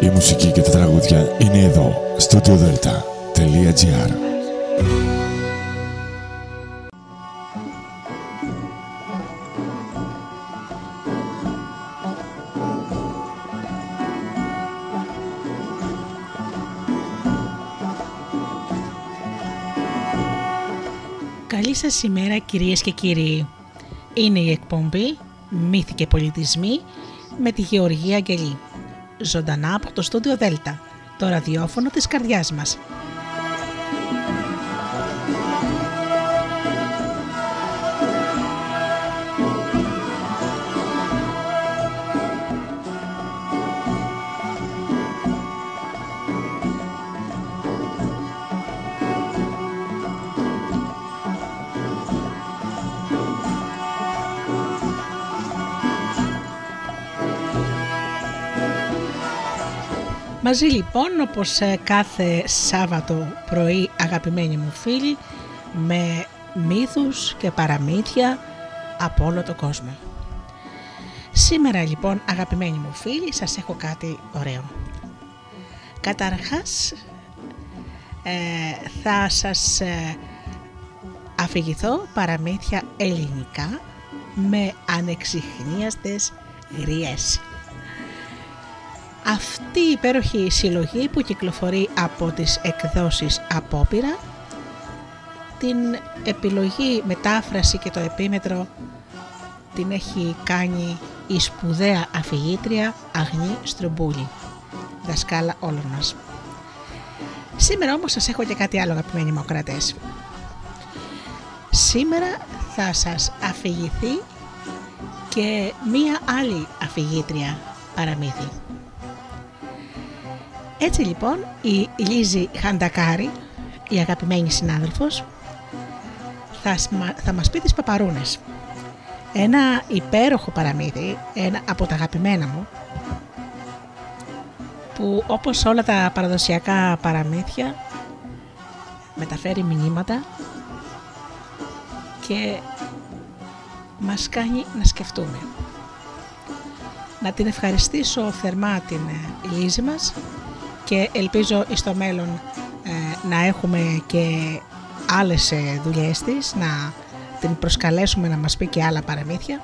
Η μουσική και τα τραγούδια είναι εδώ, studiodelta.gr. Καλή σας ημέρα κυρίες και κύριοι. Είναι η εκπομπή «Μύθοι και πολιτισμοί» με τη Γεωργία Αγγελή. Ζωντανά από το στούντιο Δέλτα, το ραδιόφωνο της καρδιάς μας. Μαζί λοιπόν, όπως κάθε Σάββατο πρωί, αγαπημένοι μου φίλοι, με μύθους και παραμύθια από όλο τον κόσμο. Σήμερα λοιπόν, αγαπημένοι μου φίλοι, σας έχω κάτι ωραίο. Καταρχάς θα σας αφηγηθώ παραμύθια ελληνικά με ανεξιχνίαστες γριές. Αυτή η υπέροχη συλλογή που κυκλοφορεί από τις εκδόσεις Απόπειρα, την επιλογή, μετάφραση και το επίμετρο την έχει κάνει η σπουδαία αφηγήτρια Αγνή Στρομπούλη, δασκάλα όλων μας. Σήμερα όμως σας έχω και κάτι άλλο, αγαπημένοι μου ακροατές. Σήμερα θα σας αφηγηθεί και μία άλλη αφηγήτρια παραμύθι. Έτσι λοιπόν, η Λίζη Χαντακάρη, η αγαπημένη συνάδελφος, θα μας πει τις παπαρούνες. Ένα υπέροχο παραμύθι, ένα από τα αγαπημένα μου, που όπως όλα τα παραδοσιακά παραμύθια μεταφέρει μηνύματα και μας κάνει να σκεφτούμε. Να την ευχαριστήσω θερμά την Λίζη μας και ελπίζω στο μέλλον να έχουμε και άλλες δουλειές της, να την προσκαλέσουμε να μας πει και άλλα παραμύθια,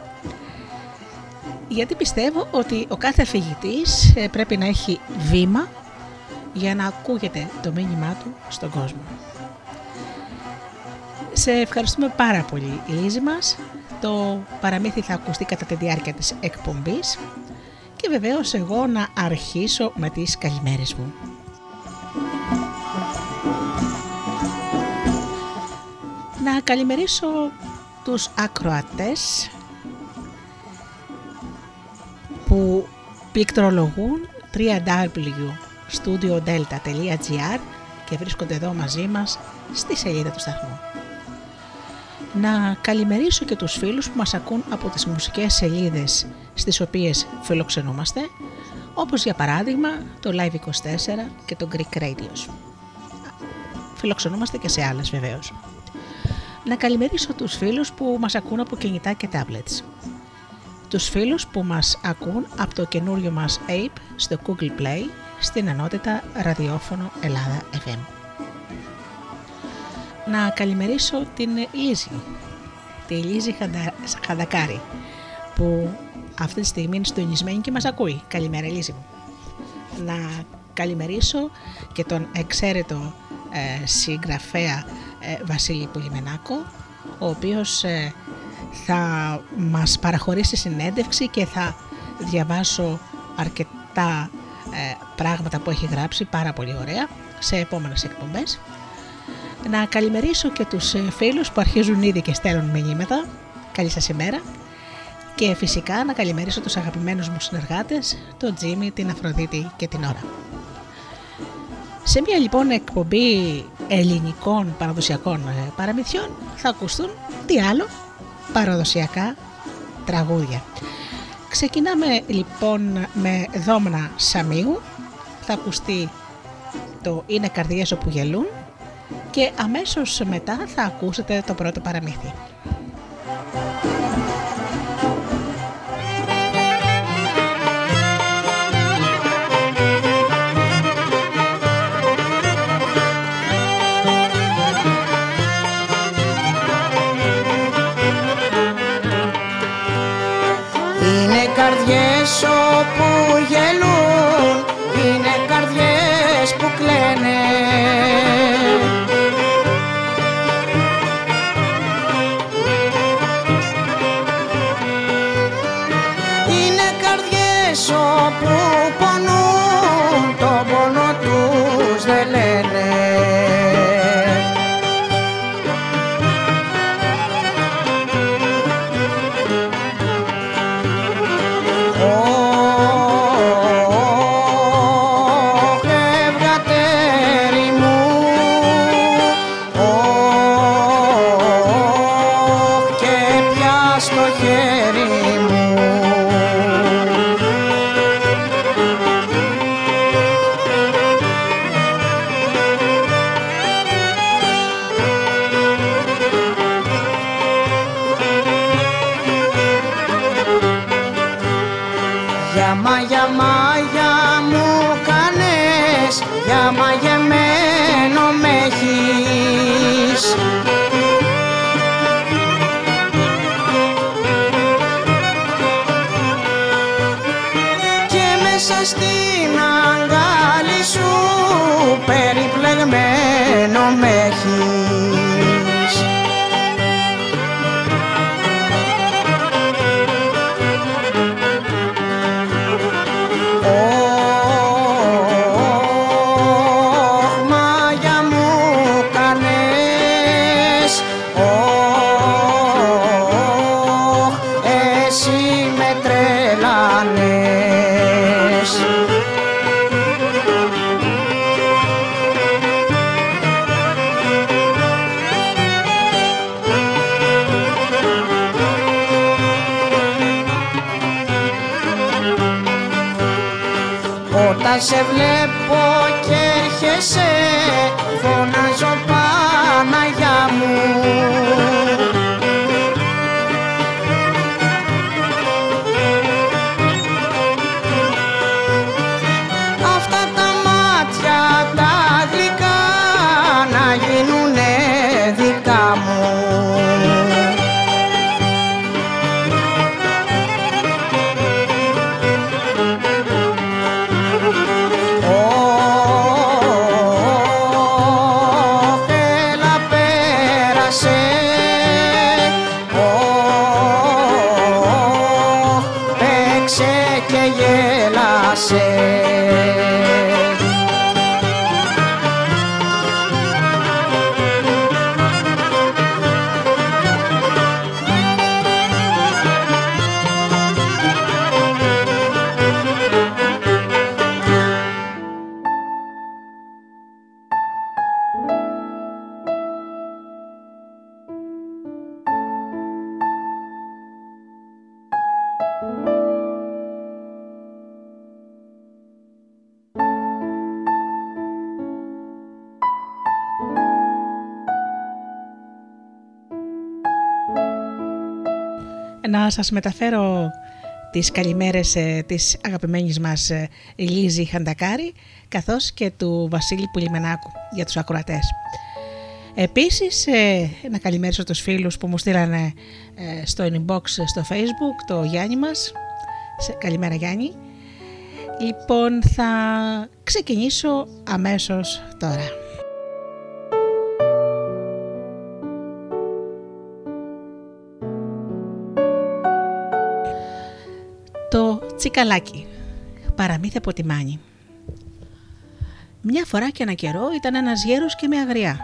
γιατί πιστεύω ότι ο κάθε αφηγητής πρέπει να έχει βήμα για να ακούγεται το μήνυμά του στον κόσμο. Σε ευχαριστούμε πάρα πολύ, Λίζη μας. Το παραμύθι θα ακουστεί κατά τη διάρκεια της εκπομπής. Και βεβαίως εγώ να αρχίσω με τις καλημέρες μου. Να καλημερίσω τους ακροατές που πληκτρολογούν www.studiodelta.gr και βρίσκονται εδώ μαζί μας στη σελίδα του σταθμού. Να καλημερίσω και τους φίλους που μας ακούν από τις μουσικές σελίδες στις οποίες φιλοξενούμαστε, όπως για παράδειγμα το Live24 και το Greek Radio. Φιλοξενούμαστε και σε άλλες βεβαίως. Να καλημερίσω τους φίλους που μας ακούν από κινητά και tablets. Τους φίλους που μας ακούν από το καινούριο μας app στο Google Play στην ενότητα ραδιόφωνο Ελλάδα FM. Να καλημερίσω την Λίζη, τη Λίζη Χαντακάρη, που αυτή τη στιγμή είναι συντονισμένη και μας ακούει. Καλημέρα, Λίζη μου. Να καλημερίσω και τον εξαίρετο συγγραφέα Βασίλη Πολυμενάκο, ο οποίος θα μας παραχωρήσει συνέντευξη και θα διαβάσω αρκετά πράγματα που έχει γράψει πάρα πολύ ωραία σε επόμενες εκπομπές. Να καλημερίσω και τους φίλους που αρχίζουν ήδη και στέλνουν μηνύματα. Καλή σας ημέρα. Και φυσικά να καλημερίσω τους αγαπημένους μου συνεργάτες, τον Τζίμι, την Αφροδίτη και την Ώρα. Σε μια λοιπόν εκπομπή ελληνικών παραδοσιακών παραμυθιών θα ακουστούν τι άλλο, παραδοσιακά τραγούδια. Ξεκινάμε λοιπόν με Δόμνα Σαμίγου. Θα ακουστεί το «Είναι καρδιές όπου γελούν» και αμέσως μετά θα ακούσετε το πρώτο παραμύθι. καρδιές όπου γελούν, είναι καρδιές που κλαίνε. Είναι καρδιές όπου πονούν, το πόνο τους δεν λένε. Σε βλέπω και έρχεσαι, φωνάζω Παναγιά μου. Αυτά τα μάτια τα γλυκά να γίνουνε δικά μου. Να σας μεταφέρω τις καλημέρες της αγαπημένης μας Λίζη Χαντακάρη καθώς και του Βασίλη Πουλιμενάκου για τους ακροατές. Επίσης να καλημέρισω τους φίλους που μου στείλανε στο inbox στο Facebook, το Γιάννη μας. Καλημέρα Γιάννη. Λοιπόν, θα ξεκινήσω αμέσως τώρα. Τσικαλάκι, παραμύθι από τη Μάνη. Μια φορά και ένα καιρό ήταν ένας γέρος και μια αγριά.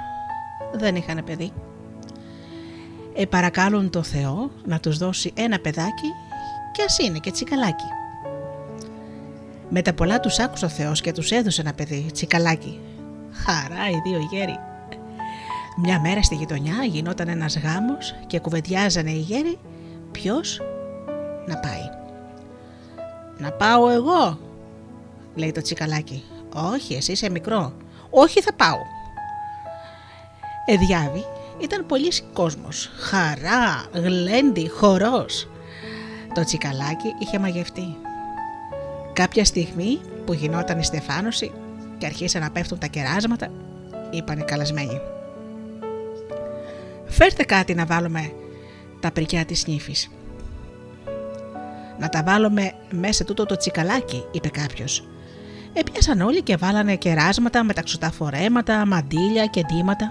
Δεν είχανε παιδί. Παρακάλουν το Θεό να τους δώσει ένα παιδάκι και ας είναι και τσικαλάκι. Μετά πολλά τους άκουσε ο Θεός και τους έδωσε ένα παιδί, τσικαλάκι. Χαρά οι δύο γέροι. Μια μέρα στη γειτονιά γινόταν ένας γάμος και κουβεντιάζανε οι γέροι ποιος να πάει. «Να πάω εγώ», λέει το τσικαλάκι. «Όχι, εσύ είσαι μικρό». «Όχι, θα πάω». Εδιάβη ήταν πολύς κόσμος. Χαρά, γλέντι, χορός. Το τσικαλάκι είχε μαγευτεί. Κάποια στιγμή που γινόταν η στεφάνωση και αρχίσαν να πέφτουν τα κεράσματα, είπαν οι καλασμένοι. «Φέρτε κάτι να βάλουμε τα πρικιά της νύφης». «Να τα βάλουμε μέσα τούτο το τσικαλάκι», είπε κάποιος. Έπιασαν όλοι και βάλανε κεράσματα, μεταξωτά φορέματα, μαντήλια και ντύματα.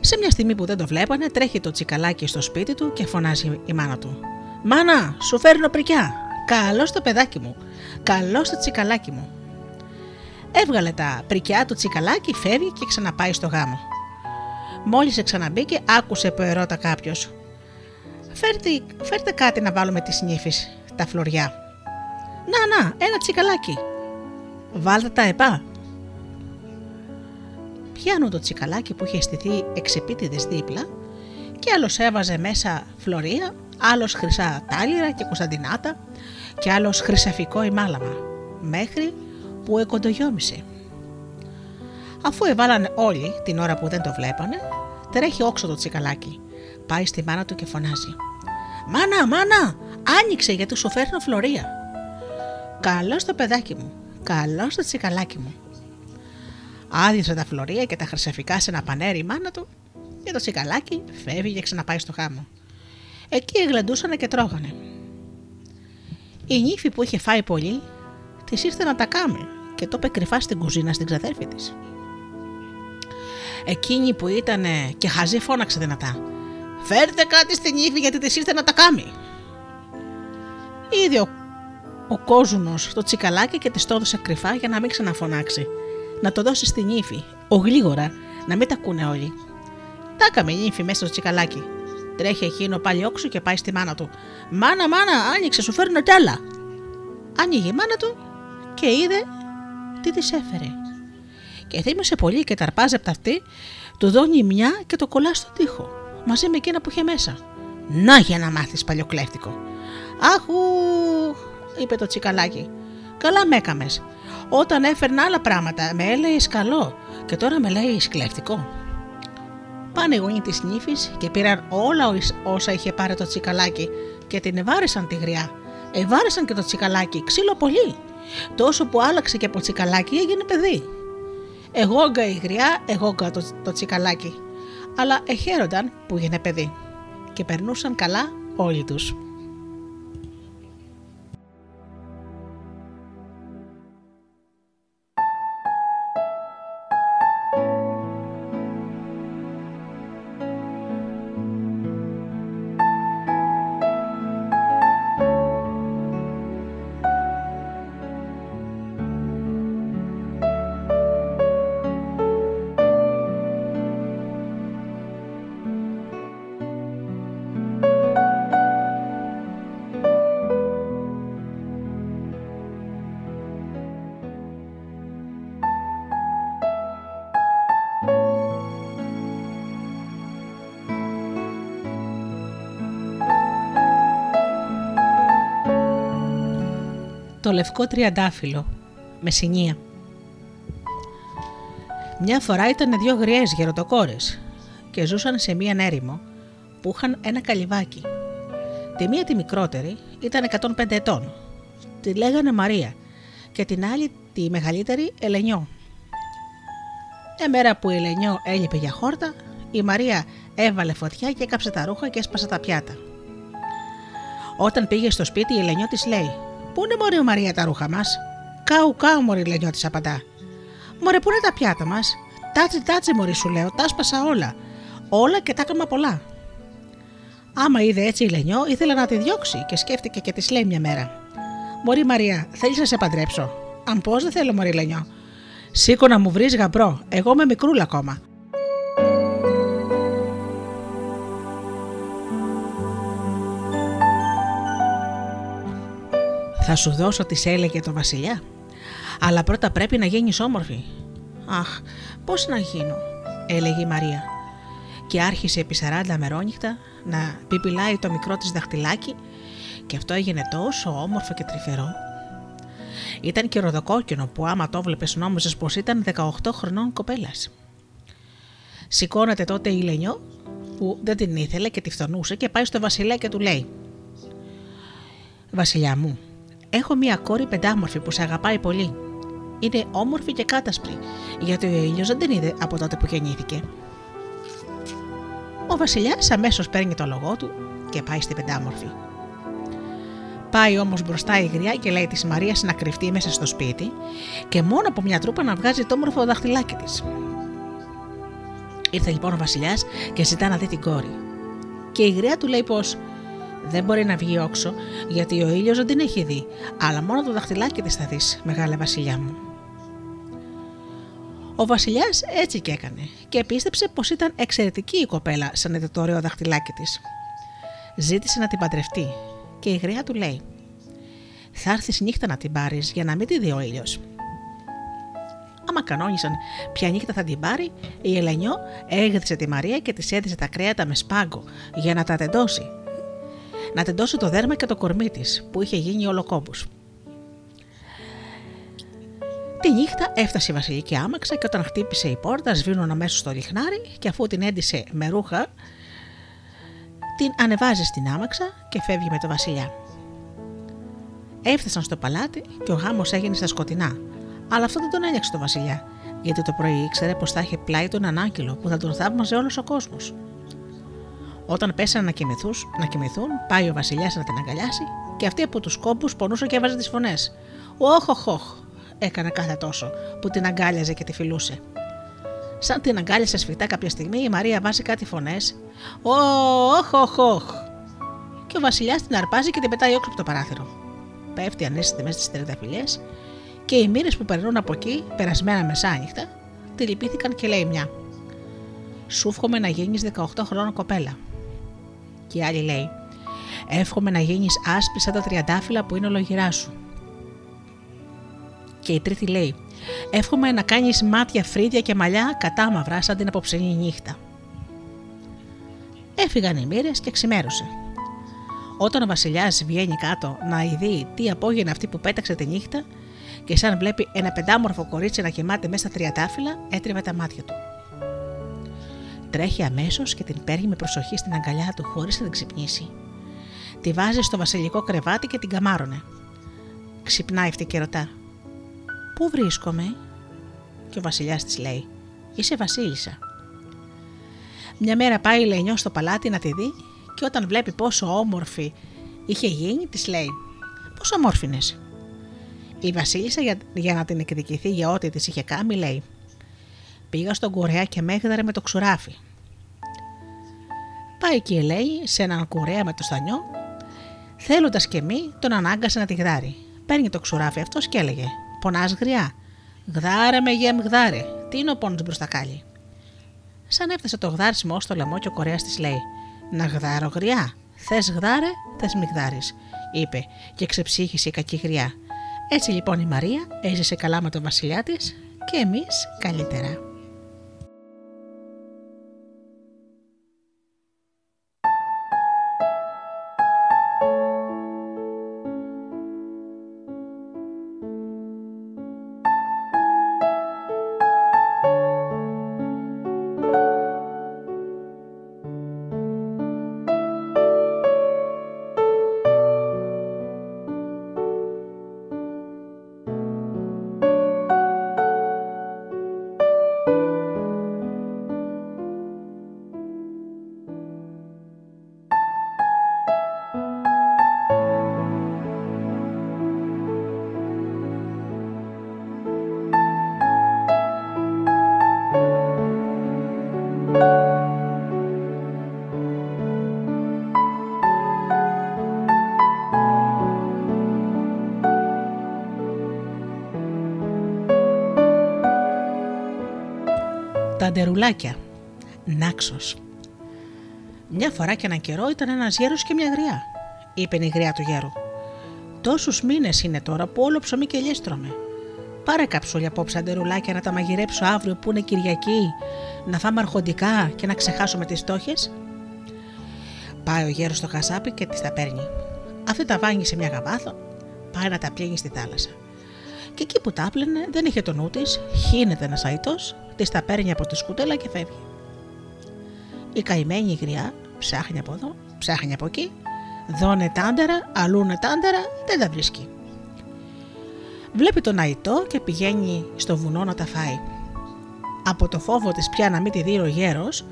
Σε μια στιγμή που δεν το βλέπανε, τρέχει το τσικαλάκι στο σπίτι του και φωνάζει η μάνα του. «Μάνα, σου φέρνω πρικιά! Καλώς το παιδάκι μου! Καλώς το τσικαλάκι μου!» Έβγαλε τα πρικιά του τσικαλάκι, φεύγει και ξαναπάει στο γάμο. Μόλις ξαναμπήκε, άκουσε που ερώτα κάποιος. «Φέρτε κάτι να βάλουμε τις νύφεις, τα φλωριά». «Να, ένα τσικαλάκι». «Βάλτε τα επά». Πιάνουν το τσικαλάκι που είχε στηθεί εξεπίτηδες δίπλα και άλλος έβαζε μέσα φλωρία, άλλος χρυσά τάλιρα και κωνσταντινάτα και άλλος χρυσαφικό ημάλαμα, μέχρι που εκοντογιόμισε. Αφού εβάλανε όλοι την ώρα που δεν το βλέπανε, τρέχει όξω το τσικαλάκι. Πάει στη μάνα του και φωνάζει. «Μάνα, άνοιξε γιατί σου φέρνω φλωρία». «Καλώς το παιδάκι μου, καλώς το τσικαλάκι μου». Άδιψε τα φλωρία και τα χρυσαφικά σε ένα πανέρι η μάνα του και το τσικαλάκι φεύγει και ξαναπάει στο χάμο. Εκεί εγλεντούσανε και τρώγανε. Η νύφη που είχε φάει πολύ της ήρθε να τα κάνει και το είπε κρυφά στην κουζίνα στην ξαδέρφη της. Εκείνη που ήταν και χαζή φώναξε δυνατά. «Φέρτε κάτι στην νύφη γιατί της ήρθε να τα κάνει». Είδε ο κόζουνος το τσικαλάκι και της το έδωσε κρυφά για να μην ξαναφωνάξει. Να το δώσει στην νύφη, γλίγορα, να μην τα ακούνε όλοι. Τα έκαμε η νύφη μέσα στο τσικαλάκι. Τρέχει εκείνο πάλι όξου και πάει στη μάνα του. Μάνα, άνοιξε, σου φέρνω κι άλλα. Άνοιγε η μάνα του και είδε τι της έφερε. Και θύμισε πολύ και ταρπάζει από τα αυτή, του δώνει μια και το κολλά στον τοίχο, μαζί με εκείνα που είχε μέσα. «Να για να μάθεις, παλιοκλέφτικο». «Αχού», είπε το τσικαλάκι, «καλά με έκαμες. Όταν έφερνα άλλα πράγματα, με έλεγε καλό και τώρα με λέει κλέφτικο». Πάνε οι γονεί τη νύφη και πήραν όλα όσα είχε πάρει το τσικαλάκι και την ευάρεσαν τη γριά. Ευάρεσαν και το τσικαλάκι, ξύλο πολύ. Τόσο που άλλαξε και από τσικαλάκι έγινε παιδί. Εγόγκα η γριά, εγόγκα το τσικαλάκι. Αλλά εχαίρονταν που έγινε παιδί. Και περνούσαν καλά όλοι τους. Το λευκό τριαντάφυλλο, Μεσσηνία. Μια φορά ήταν δύο γριές γεροτοκόρες και ζούσαν σε μία έρημο που είχαν ένα καλυβάκι. Τη μία τη μικρότερη ήταν 105 ετών, τη λέγανε Μαρία και την άλλη τη μεγαλύτερη Ελενιό. Μια μέρα που η Ελενιό έλειπε για χόρτα, η Μαρία έβαλε φωτιά και έκαψε τα ρούχα και έσπασε τα πιάτα. Όταν πήγε στο σπίτι η Ελενιό της λέει «Πού είναι μωρή Μαρία τα ρούχα μας?» «Κάου μωρή», Ελενιό της απαντά. «Μωρέ, πού είναι τα πιάτα μας?» «Τάτσι μωρή σου λέω, τα σπάσα όλα και τα έκανα πολλά». Άμα είδε έτσι η Ελενιό ήθελε να τη διώξει και σκέφτηκε και της λέει μια μέρα «Μωρή Μαρία, θέλεις να σε παντρέψω?» «Αν πώς δεν θέλω μωρή Ελενιό». «Σήκω να μου βρεις γαμπρό, εγώ είμαι μικρούλα ακόμα». «Θα σου δώσω», της έλεγε το βασιλιά, «αλλά πρώτα πρέπει να γίνεις όμορφη». «Αχ, πώς να γίνω», έλεγε η Μαρία. Και άρχισε επί 40 μερόνυχτα να πιπιλάει το μικρό της δαχτυλάκι και αυτό έγινε τόσο όμορφο και τρυφερό. Ήταν και ροδοκόκκινο που άμα το βλέπες νόμιζες πως ήταν 18 χρονών κοπέλας. Σηκώνεται τότε η Ελενιό που δεν την ήθελε και τη φθονούσε και πάει στο βασιλιά και του λέει «Βασιλιά μου, έχω μία κόρη πεντάμορφη που σε αγαπάει πολύ. Είναι όμορφη και κάτασπρη, γιατί ο ήλιος δεν την είδε από τότε που γεννήθηκε». Ο βασιλιάς αμέσως παίρνει το λογό του και πάει στην πεντάμορφη. Πάει όμως μπροστά η γριά και λέει της Μαρίας να κρυφτεί μέσα στο σπίτι και μόνο από μια τρούπα να βγάζει το όμορφο δαχτυλάκι της. Ήρθε λοιπόν ο βασιλιάς και ζητά να δει την κόρη. Και η γριά του λέει πως δεν μπορεί να βγει όξο γιατί ο ήλιος δεν την έχει δει, αλλά μόνο το δαχτυλάκι της θα δεις, μεγάλα βασιλιά μου. Ο βασιλιάς έτσι και έκανε και πίστεψε πως ήταν εξαιρετική η κοπέλα σαν το ωραίο δαχτυλάκι της. Ζήτησε να την παντρευτεί και η γριά του λέει «Θα έρθεις νύχτα να την πάρεις για να μην τη δει ο ήλιος». Άμα κανόνισαν ποια νύχτα θα την πάρει, η Ελενιό έγρισε τη Μαρία και της έδισε τα κρέατα με σπάγκο για να τα τεντώσει. Να τεντώσει το δέρμα και το κορμί της που είχε γίνει ολοκόμπους. Τη νύχτα έφτασε η βασιλική άμαξα και όταν χτύπησε η πόρτα σβήνουν αμέσως το λιχνάρι και αφού την έντυσε με ρούχα την ανεβάζει στην άμαξα και φεύγει με το βασιλιά. Έφτασαν στο παλάτι και ο γάμος έγινε στα σκοτεινά. Αλλά αυτό δεν τον ένιωξε το βασιλιά, γιατί το πρωί ήξερε πως θα είχε πλάι τον ανάγκυλο που θα τον θαύμαζε όλος ο κόσμος. Όταν πέσανε να κοιμηθούν, πάει ο βασιλιάς να την αγκαλιάσει και αυτή από τους κόμπους πονούσε και έβαζε τις φωνές. «Οχ, έκανε κάθε τόσο που την αγκάλιαζε και τη φιλούσε. Σαν την αγκάλιασε σφιχτά κάποια στιγμή, η Μαρία βάζει κάτι φωνές. «Οχ. Και ο βασιλιάς την αρπάζει και την πετάει όξω από το παράθυρο. Πέφτει ανέστητη μέσα στις 30 φυλιές. Και οι μοίρες που περνούν από εκεί, περασμένα μεσάνυχτα, τη λυπήθηκαν και λέει μια «Σου εύχομαι να γίνεις 18 χρόνων κοπέλα». Και η άλλη λέει «Εύχομαι να γίνεις άσπρη σαν τα τριαντάφυλλα που είναι ολόγυρά σου». Και η τρίτη λέει «Εύχομαι να κάνεις μάτια φρύδια και μαλλιά κατάμαυρα σαν την απόψινή νύχτα». Έφυγαν οι μοίρες και ξημέρωσε. Όταν ο βασιλιάς βγαίνει κάτω να ειδεί τι απόγεινε αυτή που πέταξε τη νύχτα, και σαν βλέπει ένα πεντάμορφο κορίτσι να κοιμάται μέσα στα τριαντάφυλλα, έτριβε τα μάτια του. Τρέχει αμέσως και την παίρνει με προσοχή στην αγκαλιά του, χωρίς να την ξυπνήσει. Τη βάζει στο βασιλικό κρεβάτι και την καμάρωνε. Ξυπνάει αυτή και ρωτά: «Πού βρίσκομαι?» Και ο βασιλιάς της λέει: «Είσαι βασίλισσα». Μια μέρα πάει η Λενιό στο παλάτι να τη δει, και όταν βλέπει πόσο όμορφη είχε γίνει, της λέει: «Πόσο ομόρφινες». Η βασίλισσα για να την εκδικηθεί για ό,τι της είχε κάνει λέει «Πήγα στον κουρέα και με έγδαρε με το ξουράφι». Πάει και λέει σε έναν κουρέα με το στανιό, θέλοντας και μη τον ανάγκασε να τη γδάρει. Παίρνει το ξουράφι αυτός και έλεγε «Πονάς γριά, γδάρε με γεμ γδάρε, τι είναι ο πόνος μπροστακάλι». Σαν έφτασε το γδάρσιμο στο λαιμό και ο κορέας της λέει «Να γδάρω γριά, θες γδάρε, θες μη γδάρεις», είπε και ξεψύχησε η κακή γριά. Έτσι λοιπόν η Μαρία έζησε καλά με τον βασιλιά της και εμείς καλύτερα. Τα ντερουλάκια. Νάξος. Μια φορά και έναν καιρό ήταν ένας γέρος και μια γριά. Είπε η γριά του γέρου: «Τόσους μήνες είναι τώρα που όλο ψωμί και ελιές τρώμε. Πάρε καψούλια απόψε ντερουλάκια να τα μαγειρέψω αύριο που είναι Κυριακή, να φάμε αρχοντικά και να ξεχάσουμε τις στόχες». Πάει ο γέρος στο χασάπι και τις τα παίρνει. Αυτή τα βάγει σε μια γαβάθο, πάει να τα πλύνει στη θάλασσα. Και εκεί που τα άπλαινε δεν είχε το νου της, χύνεται ένας αητός, της τα παίρνει από τη σκουτέλα και φεύγει. Η καημένη γριά ψάχνει από εδώ, ψάχνει από εκεί, δώνε τάντερα, αλούνε τάντερα, δεν τα βρίσκει. Βλέπει τον αητό και πηγαίνει στο βουνό να τα φάει. Από το φόβο της πια να μην τη δει ο γέρος,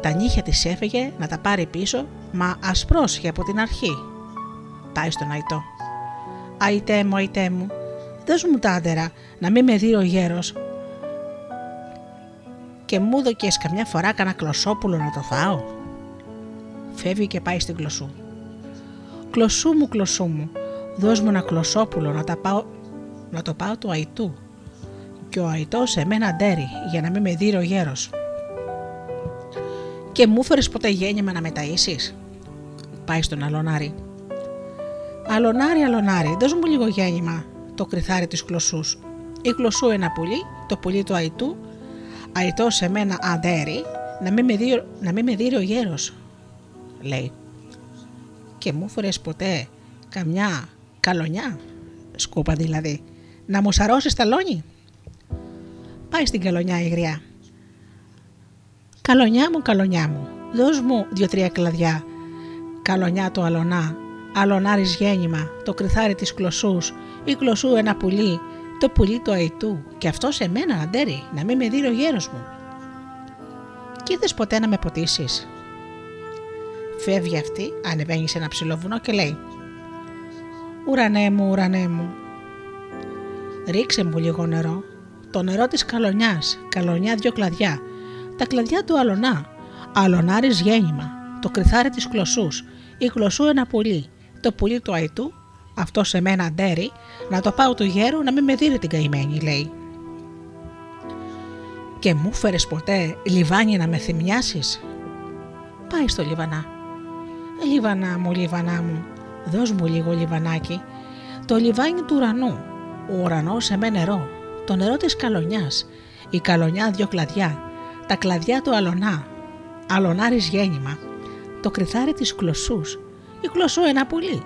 τα νύχια της έφεγε να τα πάρει πίσω, μα ασπρόσχε από την αρχή. πάει στον αϊτό. «Αϊτέ μου, αϊτέ μου, δώσ' μου τα άντερα, να μην με δει ο γέρος. Και μου δωκες καμιά φορά κανα κλωσόπουλο να το φάω». Φεύγει και πάει στην κλωσού. «Κλωσού μου, κλωσού μου, δώσ' μου ένα κλωσόπουλο να το πάω του αϊτού. Και ο αϊτός σε μένα αντέρει, για να μην με δει ο γέρος. Και μου φέρες ποτέ γέννημα να με ταΐσεις». Πάει στον αλωνάρι. «Αλωνάρι, αλωνάρι, δώσ' μου λίγο γέννημα το κρυθάρι της κλωσούς. Η κλωσού ένα πουλί, το πουλί του αϊτού, αϊτός σε μένα αντέρει, να μην με δει ο γέρος», λέει. «Και μου φέρες ποτέ καμιά καλονιά, σκούπα δηλαδή, να μου σαρώσεις τα λόνι». Πάει στην καλονιά η γριά. «Καλονιά μου, καλονιά μου, δώσ' μου 2-3 κλαδιά, καλονιά το αλωνά, αλωνάρις γέννημα, το κρυθάρι της κλωσούς, η κλωσού ένα πουλί, το πουλί του αϊτού, και αυτό σε μένα αντέρει, να μην με δει ο γέρος μου. Κι είδες ποτέ να με ποτίσεις». Φεύγει αυτή, ανεβαίνει σε ένα ψηλό βουνό και λέει: «Ουρανέ μου, ουρανέ μου, ρίξε μου λίγο νερό, το νερό της καλονιάς, καλονιά 2 κλαδιά, τα κλαδιά του αλωνά, αλωνάρις γέννημα, το κρυθάρι της κλωσούς, η κλωσού ένα πουλί, το πουλί του αϊτού, αυτό σε μένα αντέρει, να το πάω του γέρου να μην με δίνει την καημένη», λέει. «Και μου φέρες ποτέ λιβάνι να με θυμιάσεις». Πάει στο λιβανά. «Λιβανά μου, λιβανά μου, δώσ' μου λίγο λιβανάκι, το λιβάνι του ουρανού, ο ουρανός σε με νερό, το νερό της καλονιάς, η καλονιά 2 κλαδιά, τα κλαδιά του αλωνά, αλωνάρις γέννημα, το κρυθάρι της κλωσούς, η κλωσού ένα πουλί,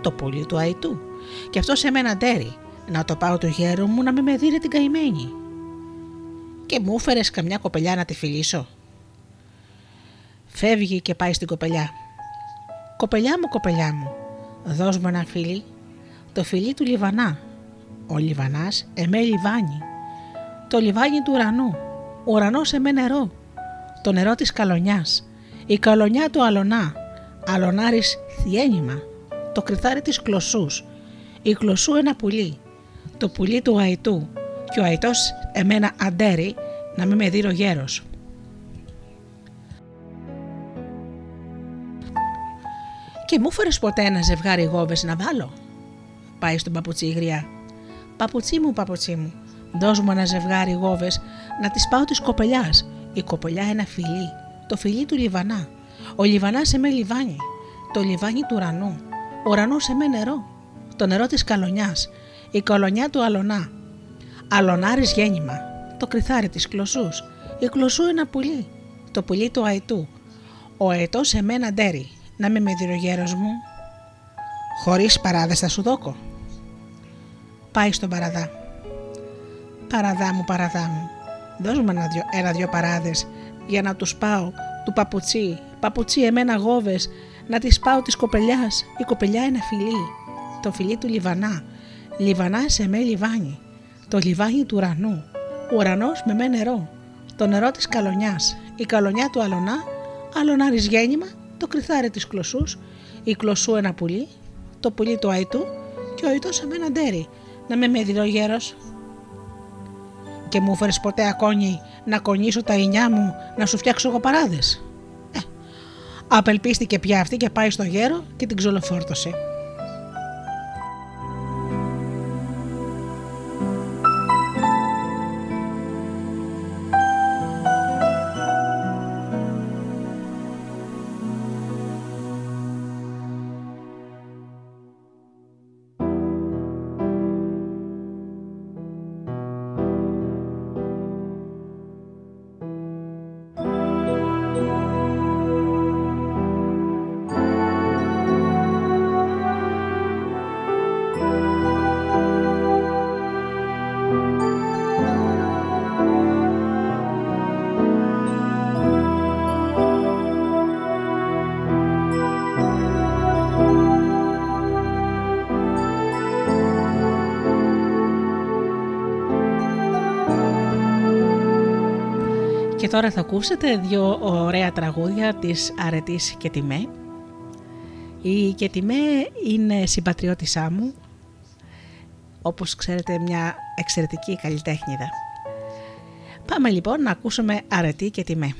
το πουλί του αϊτού, και αυτό σε μένα αντέρει, να το πάω του γέρου μου να μην με δίνει την καημένη. Και μου φέρες καμιά κοπελιά να τη φιλήσω». Φεύγει και πάει στην κοπελιά. «Κοπελιά μου, κοπελιά μου, δώσ' μου ένα φιλί, το φιλί του λιβανά, ο λιβανάς εμέ λιβάνι, το λιβάνι του ουρανού, ο ουρανός εμέ νερό, το νερό της καλονιάς, η καλονιά του αλωνά, αλωνάρις γέννημα, το κρυθάρι της κλωσούς, η κλωσού ένα πουλί, το πουλί του αϊτού, και ο αϊτός εμένα αντέρει, να μην με δει ο γέρος». «Και μου φέρες ποτέ ένα ζευγάρι γόβες να βάλω». Πάει στον παπουτσί η γριά. «Παπουτσί μου, παπουτσί μου, δώσ' μου ένα ζευγάρι γόβες να τις πάω της κοπελιάς, η κοπελιά ένα φιλί, το φιλί του λιβανά, ο λιβανάς εμέ λιβάνι, το λιβάνι του ουρανού, ο ουρανός εμέ νερό, το νερό της καλονιάς, η καλονιά του αλωνά, αλωνάρις γέννημα, το κρυθάρι της κλωσούς, η κλωσού ένα πουλί, το πουλί του αϊτού, ο αϊτός εμέ ένα ντέρι, να μην με δει ο γέρος μου. Χωρίς παράδες θα σου δώκω». Πάει στον παραδά. «Παραδά μου, παραδά μου, δώσ' μου ένα-δυο παράδες για να τους πάω του παπουτσί, παπουτσί εμένα γόβες, να τις πάω της κοπελιάς, η κοπελιά ένα φιλί, το φιλί του λιβανά, λιβανά σε με λιβάνι, το λιβάνι του ουρανού, ουρανός με νερό, το νερό της καλονιάς, η καλονιά του αλωνά, αλωνάρις γέννημα, το κρυθάρι της κλωσούς, η κλωσού ένα πουλί, το πουλί του αϊτού, και ο αϊτός σε μένα ντέρι, να με δει ο γέρος. Και μου φέρες ποτέ ακόνη να κονίσω τα ηνιά μου, να σου φτιάξω εγώ παράδες». Απελπίστηκε πια αυτή και πάει στο γέρο και την ξολοφόρτωσε. Και τώρα θα ακούσετε 2 ωραία τραγούδια της Αρετής Κετιμέ Η Κετιμέ είναι συμπατριώτησά μου, όπως ξέρετε, μια εξαιρετική καλλιτέχνηδα. Πάμε λοιπόν να ακούσουμε Αρετή Κετιμέ.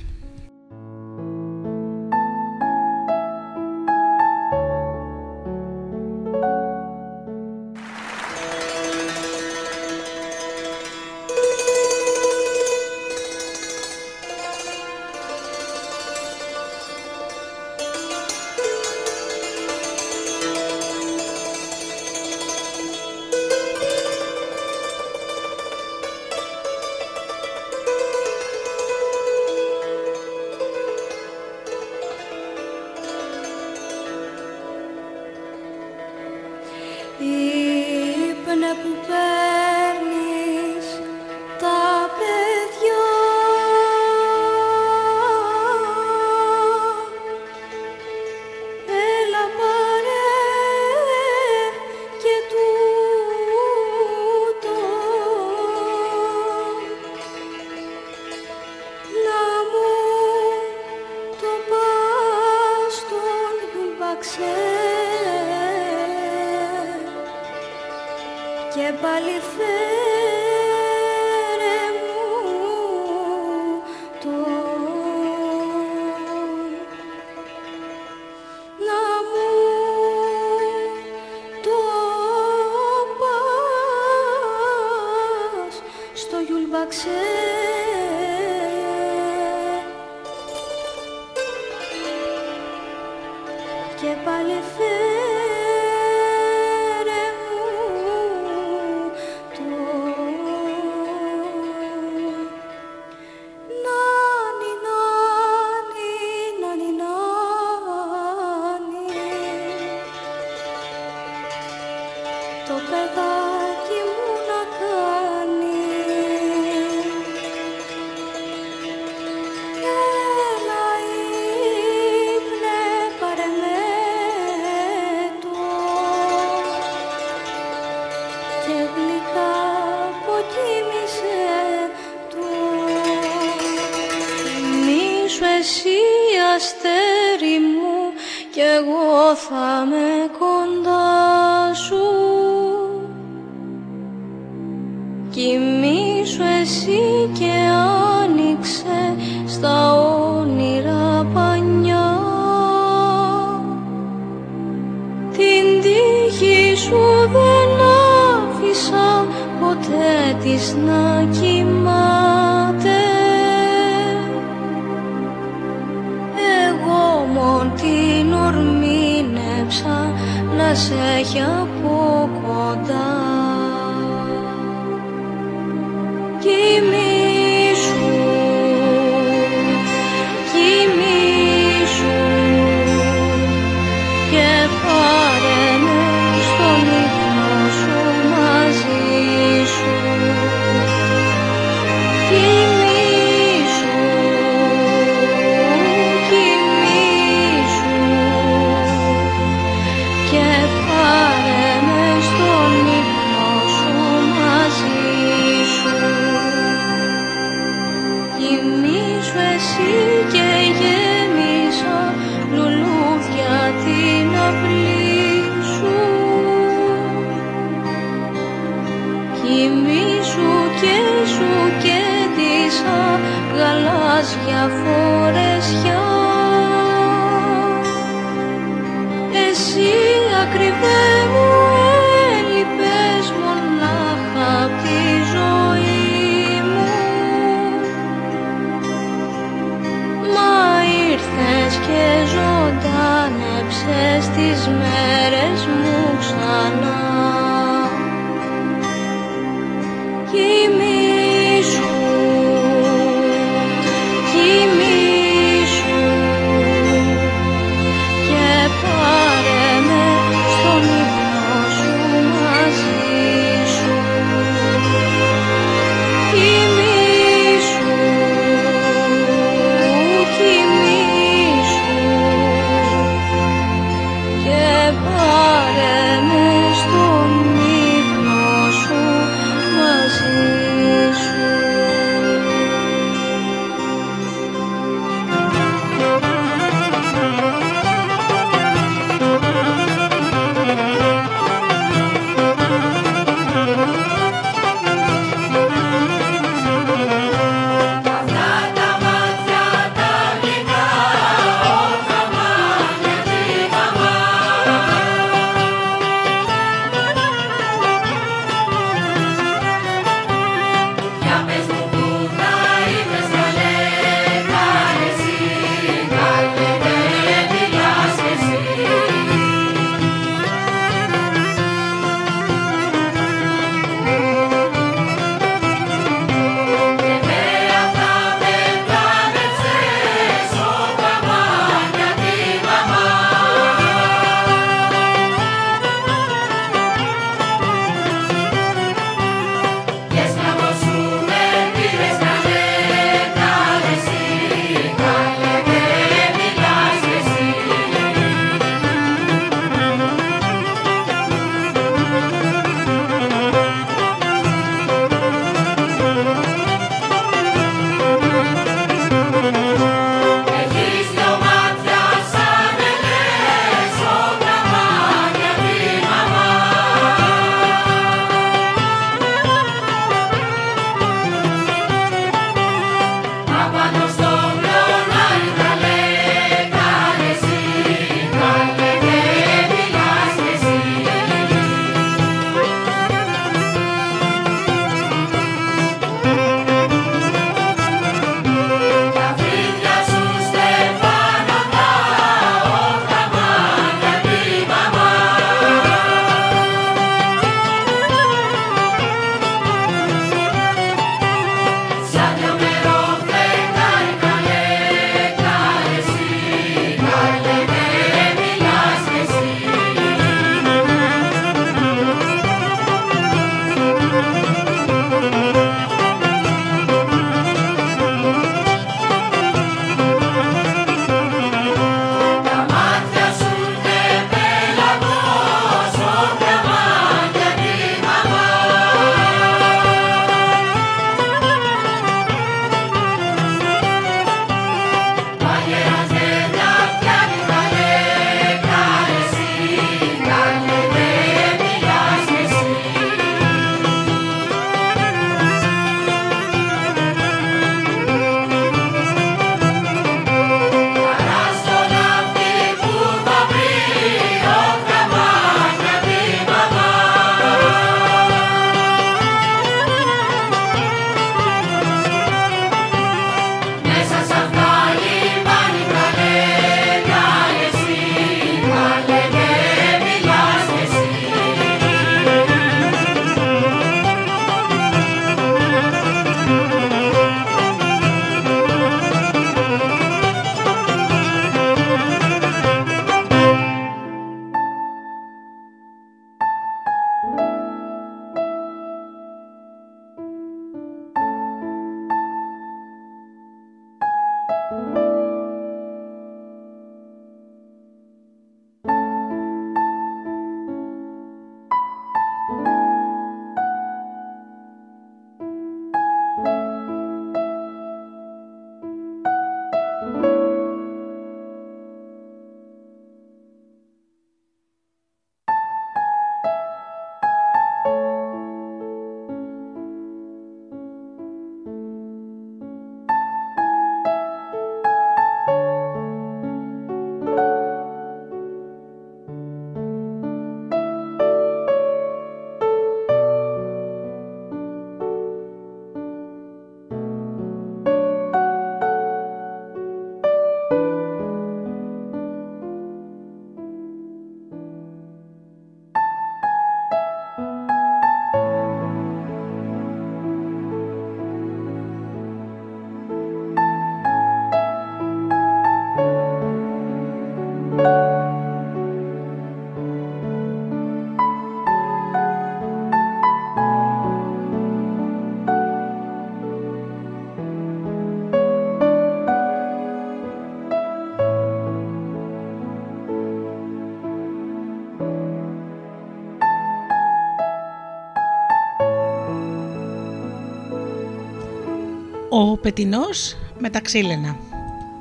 Ο πετεινός με τα ξύλινα.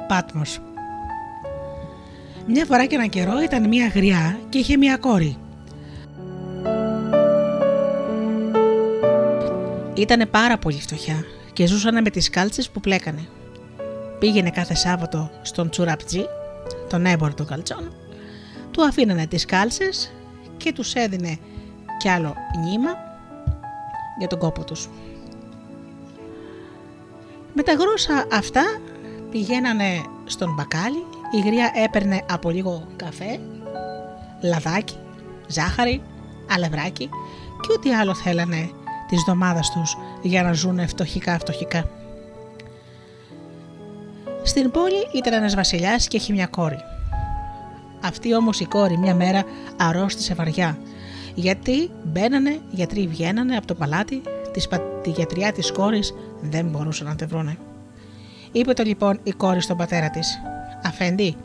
Πάτμος. Μια φορά και έναν καιρό ήταν μια γριά και είχε μια κόρη. Ήτανε πάρα πολύ φτωχιά και ζούσανε με τις κάλτσες που πλέκανε. Πήγαινε κάθε Σάββατο στον τσουραπτζή, τον έμπορο των καλτσών, του αφήνανε τις κάλτσες και τους έδινε κι άλλο νήμα για τον κόπο τους. Με τα γρόσα αυτά πηγαίνανε στον μπακάλι, η γριά έπαιρνε από λίγο καφέ, λαδάκι, ζάχαρη, αλευράκι και ό,τι άλλο θέλανε της δομάδας τους για να ζουνε φτωχικά. Στην πόλη ήταν ένας βασιλιάς και είχε μια κόρη. Αυτή όμως η κόρη μια μέρα αρρώστησε βαριά, γιατί μπαίνανε γιατροί, βγαίνανε από το παλάτι, τη γιατριά της κόρης δεν μπορούσαν να τη βρούνε. Είπε το λοιπόν η κόρη στον πατέρα της: «Αφέντη,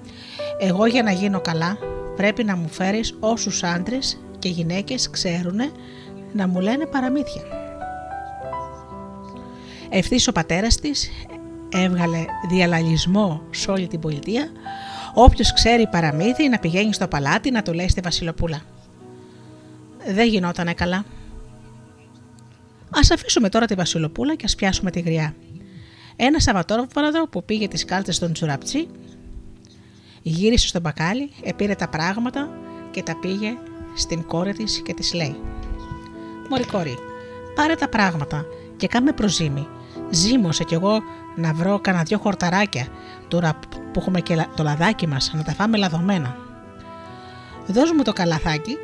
εγώ για να γίνω καλά πρέπει να μου φέρεις όσους άντρες και γυναίκες ξέρουνε να μου λένε παραμύθια». Ευθύς ο πατέρας της έβγαλε διαλαλισμό σε όλη την πολιτεία: «Όποιος ξέρει παραμύθι να πηγαίνει στο παλάτι να το λέει στη βασιλοπούλα». Δεν γινότανε καλά. Ας αφήσουμε τώρα τη βασιλοπούλα και ας πιάσουμε τη γριά. Ένα Σαββατόβραδο που πήγε τις κάλτσες στον τσουραπτσί, γύρισε στο μπακάλι, επήρε τα πράγματα και τα πήγε στην κόρη της και της λέει: «Μωρή κόρη, πάρε τα πράγματα και κάμε προζύμι. Ζήμωσε κι εγώ να βρω κανένα δυο χορταράκια, τώρα που έχουμε και το λαδάκι μας, να τα φάμε λαδωμένα. Δώσ' μου το καλαθάκι,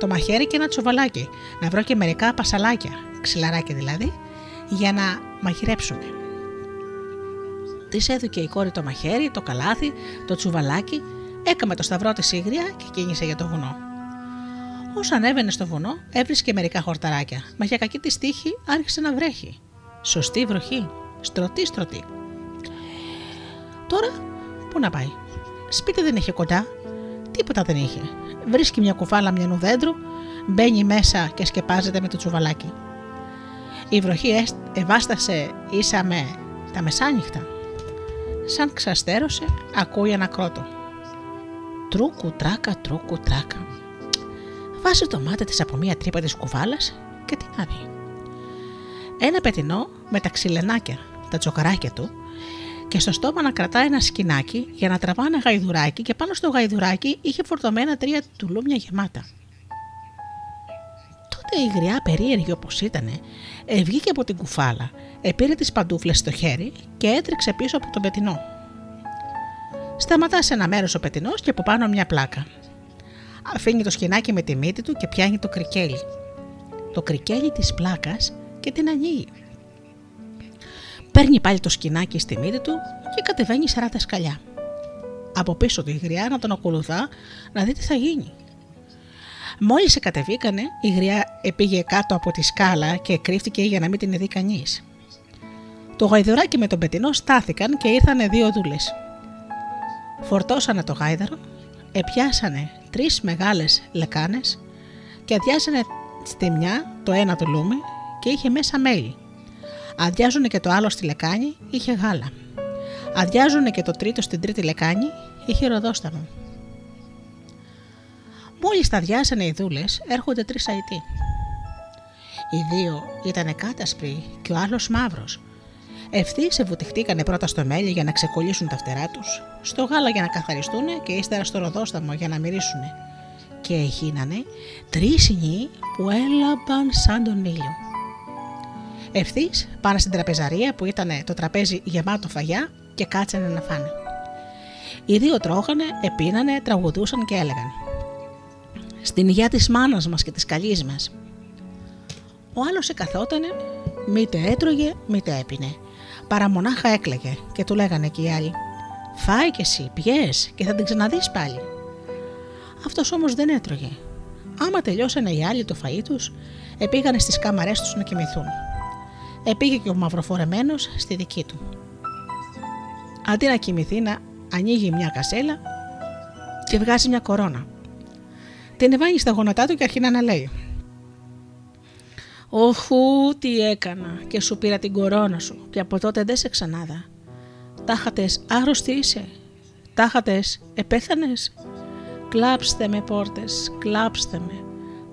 το μαχαίρι και ένα τσουβαλάκι, να βρω και μερικά πασαλάκια, ξυλαράκια δηλαδή, για να μαγειρέψουμε». Της έδωκε η κόρη το μαχαίρι, το καλάθι, το τσουβαλάκι, έκαμε το σταυρό της ήγρια και κίνησε για το βουνό. Όσο ανέβαινε στο βουνό, έβρισκε μερικά χορταράκια, μα για κακή της τύχη άρχισε να βρέχει. Σωστή βροχή, στρωτή. Τώρα πού να πάει, σπίτι δεν είχε κοντά, τίποτα δεν είχε. Βρίσκει μια κουφάλα μιανού δέντρου, μπαίνει μέσα και σκεπάζεται με το τσουβαλάκι. Η βροχή εβάστασε ίσα με τα μεσάνυχτα. Σαν ξαστέρωσε, ακούει ένα κρότο. Τρούκου τράκα. Βάζει το μάτι της από μια τρύπα της κουβάλας και την άδει. Ένα πετεινό με τα ξυλενάκια, τα τσοκαράκια του, και στο στόμα να κρατά ένα σκηνάκι για να τραβά ένα γαϊδουράκι, και πάνω στο γαϊδουράκι είχε φορτωμένα 3 τουλούμια γεμάτα. Τότε η γριά, περίεργη όπως ήτανε, βγήκε από την κουφάλα, επήρε τις παντούφλες στο χέρι και έτρεξε πίσω από τον πετεινό. Σταματά σε ένα μέρος ο πετεινός και από πάνω μια πλάκα. Αφήνει το σκηνάκι με τη μύτη του και πιάνει το κρικέλι. Το κρικέλι της πλάκας και την ανοίγει. Παίρνει πάλι το σκηνάκι στη μύτη του και κατεβαίνει 40 σκαλιά. Από πίσω του η γριά να τον ακολουθά να δει τι θα γίνει. Μόλις εκατεβήκανε, η γριά πήγε κάτω από τη σκάλα και κρύφτηκε για να μην την δει κανείς. Το γαϊδουράκι με τον πετεινό στάθηκαν και ήρθανε 2 δούλες. Φορτώσανε το γάιδαρο, επιάσανε 3 μεγάλες λεκάνες και αδειάσανε στη μια το ένα τουλούμι και είχε μέσα μέλι. Αδειάζουν και το άλλο στη λεκάνη, είχε γάλα. Αδειάζουν και το τρίτο στην τρίτη λεκάνη, είχε ροδόσταμα. Μόλις τα αδειάσανε οι δούλες, έρχονται 3 αητοί. Οι 2 ήτανε κάτασπροι και ο άλλος μαύρος. Ευθύς εβουτυχτήκανε πρώτα στο μέλι για να ξεκολλήσουν τα φτερά τους, στο γάλα για να καθαριστούν και ύστερα στο ροδόσταμο για να μυρίσουνε. Και γίνανε 3 νιοί που έλαμπαν σαν τον ήλιο. Ευθύς πάνε στην τραπεζαρία που ήταν το τραπέζι γεμάτο φαγιά και κάτσανε να φάνε. Οι 2 τρώγανε, επίνανε, τραγουδούσαν και έλεγαν: «Στην υγεία της μάνας μας και της καλής μας». Ο άλλος εκαθότανε, μήτε έτρωγε, μήτε έπινε. Παραμονάχα έκλαιγε και του λέγανε και οι άλλοι: «Φάει και εσύ, πιες και θα την ξαναδείς πάλι». Αυτός όμως δεν έτρωγε. Άμα τελειώσανε οι άλλοι το φαΐ τους, επήγανε στις κάμαρές τους να κοιμηθούν. Επήγε και ο μαυροφορεμένος στη δική του. Αντί να κοιμηθεί, να ανοίγει μια κασέλα και βγάζει μια κορώνα. Την βάνει στα γόνατά του και αρχινά να λέει: «Όχου, τι έκανα και σου πήρα την κορώνα σου και από τότε δεν σε ξανάδα. Τάχατες άρρωστη είσαι, τάχατες επέθανες. Κλάψτε με πόρτες, κλάψτε με,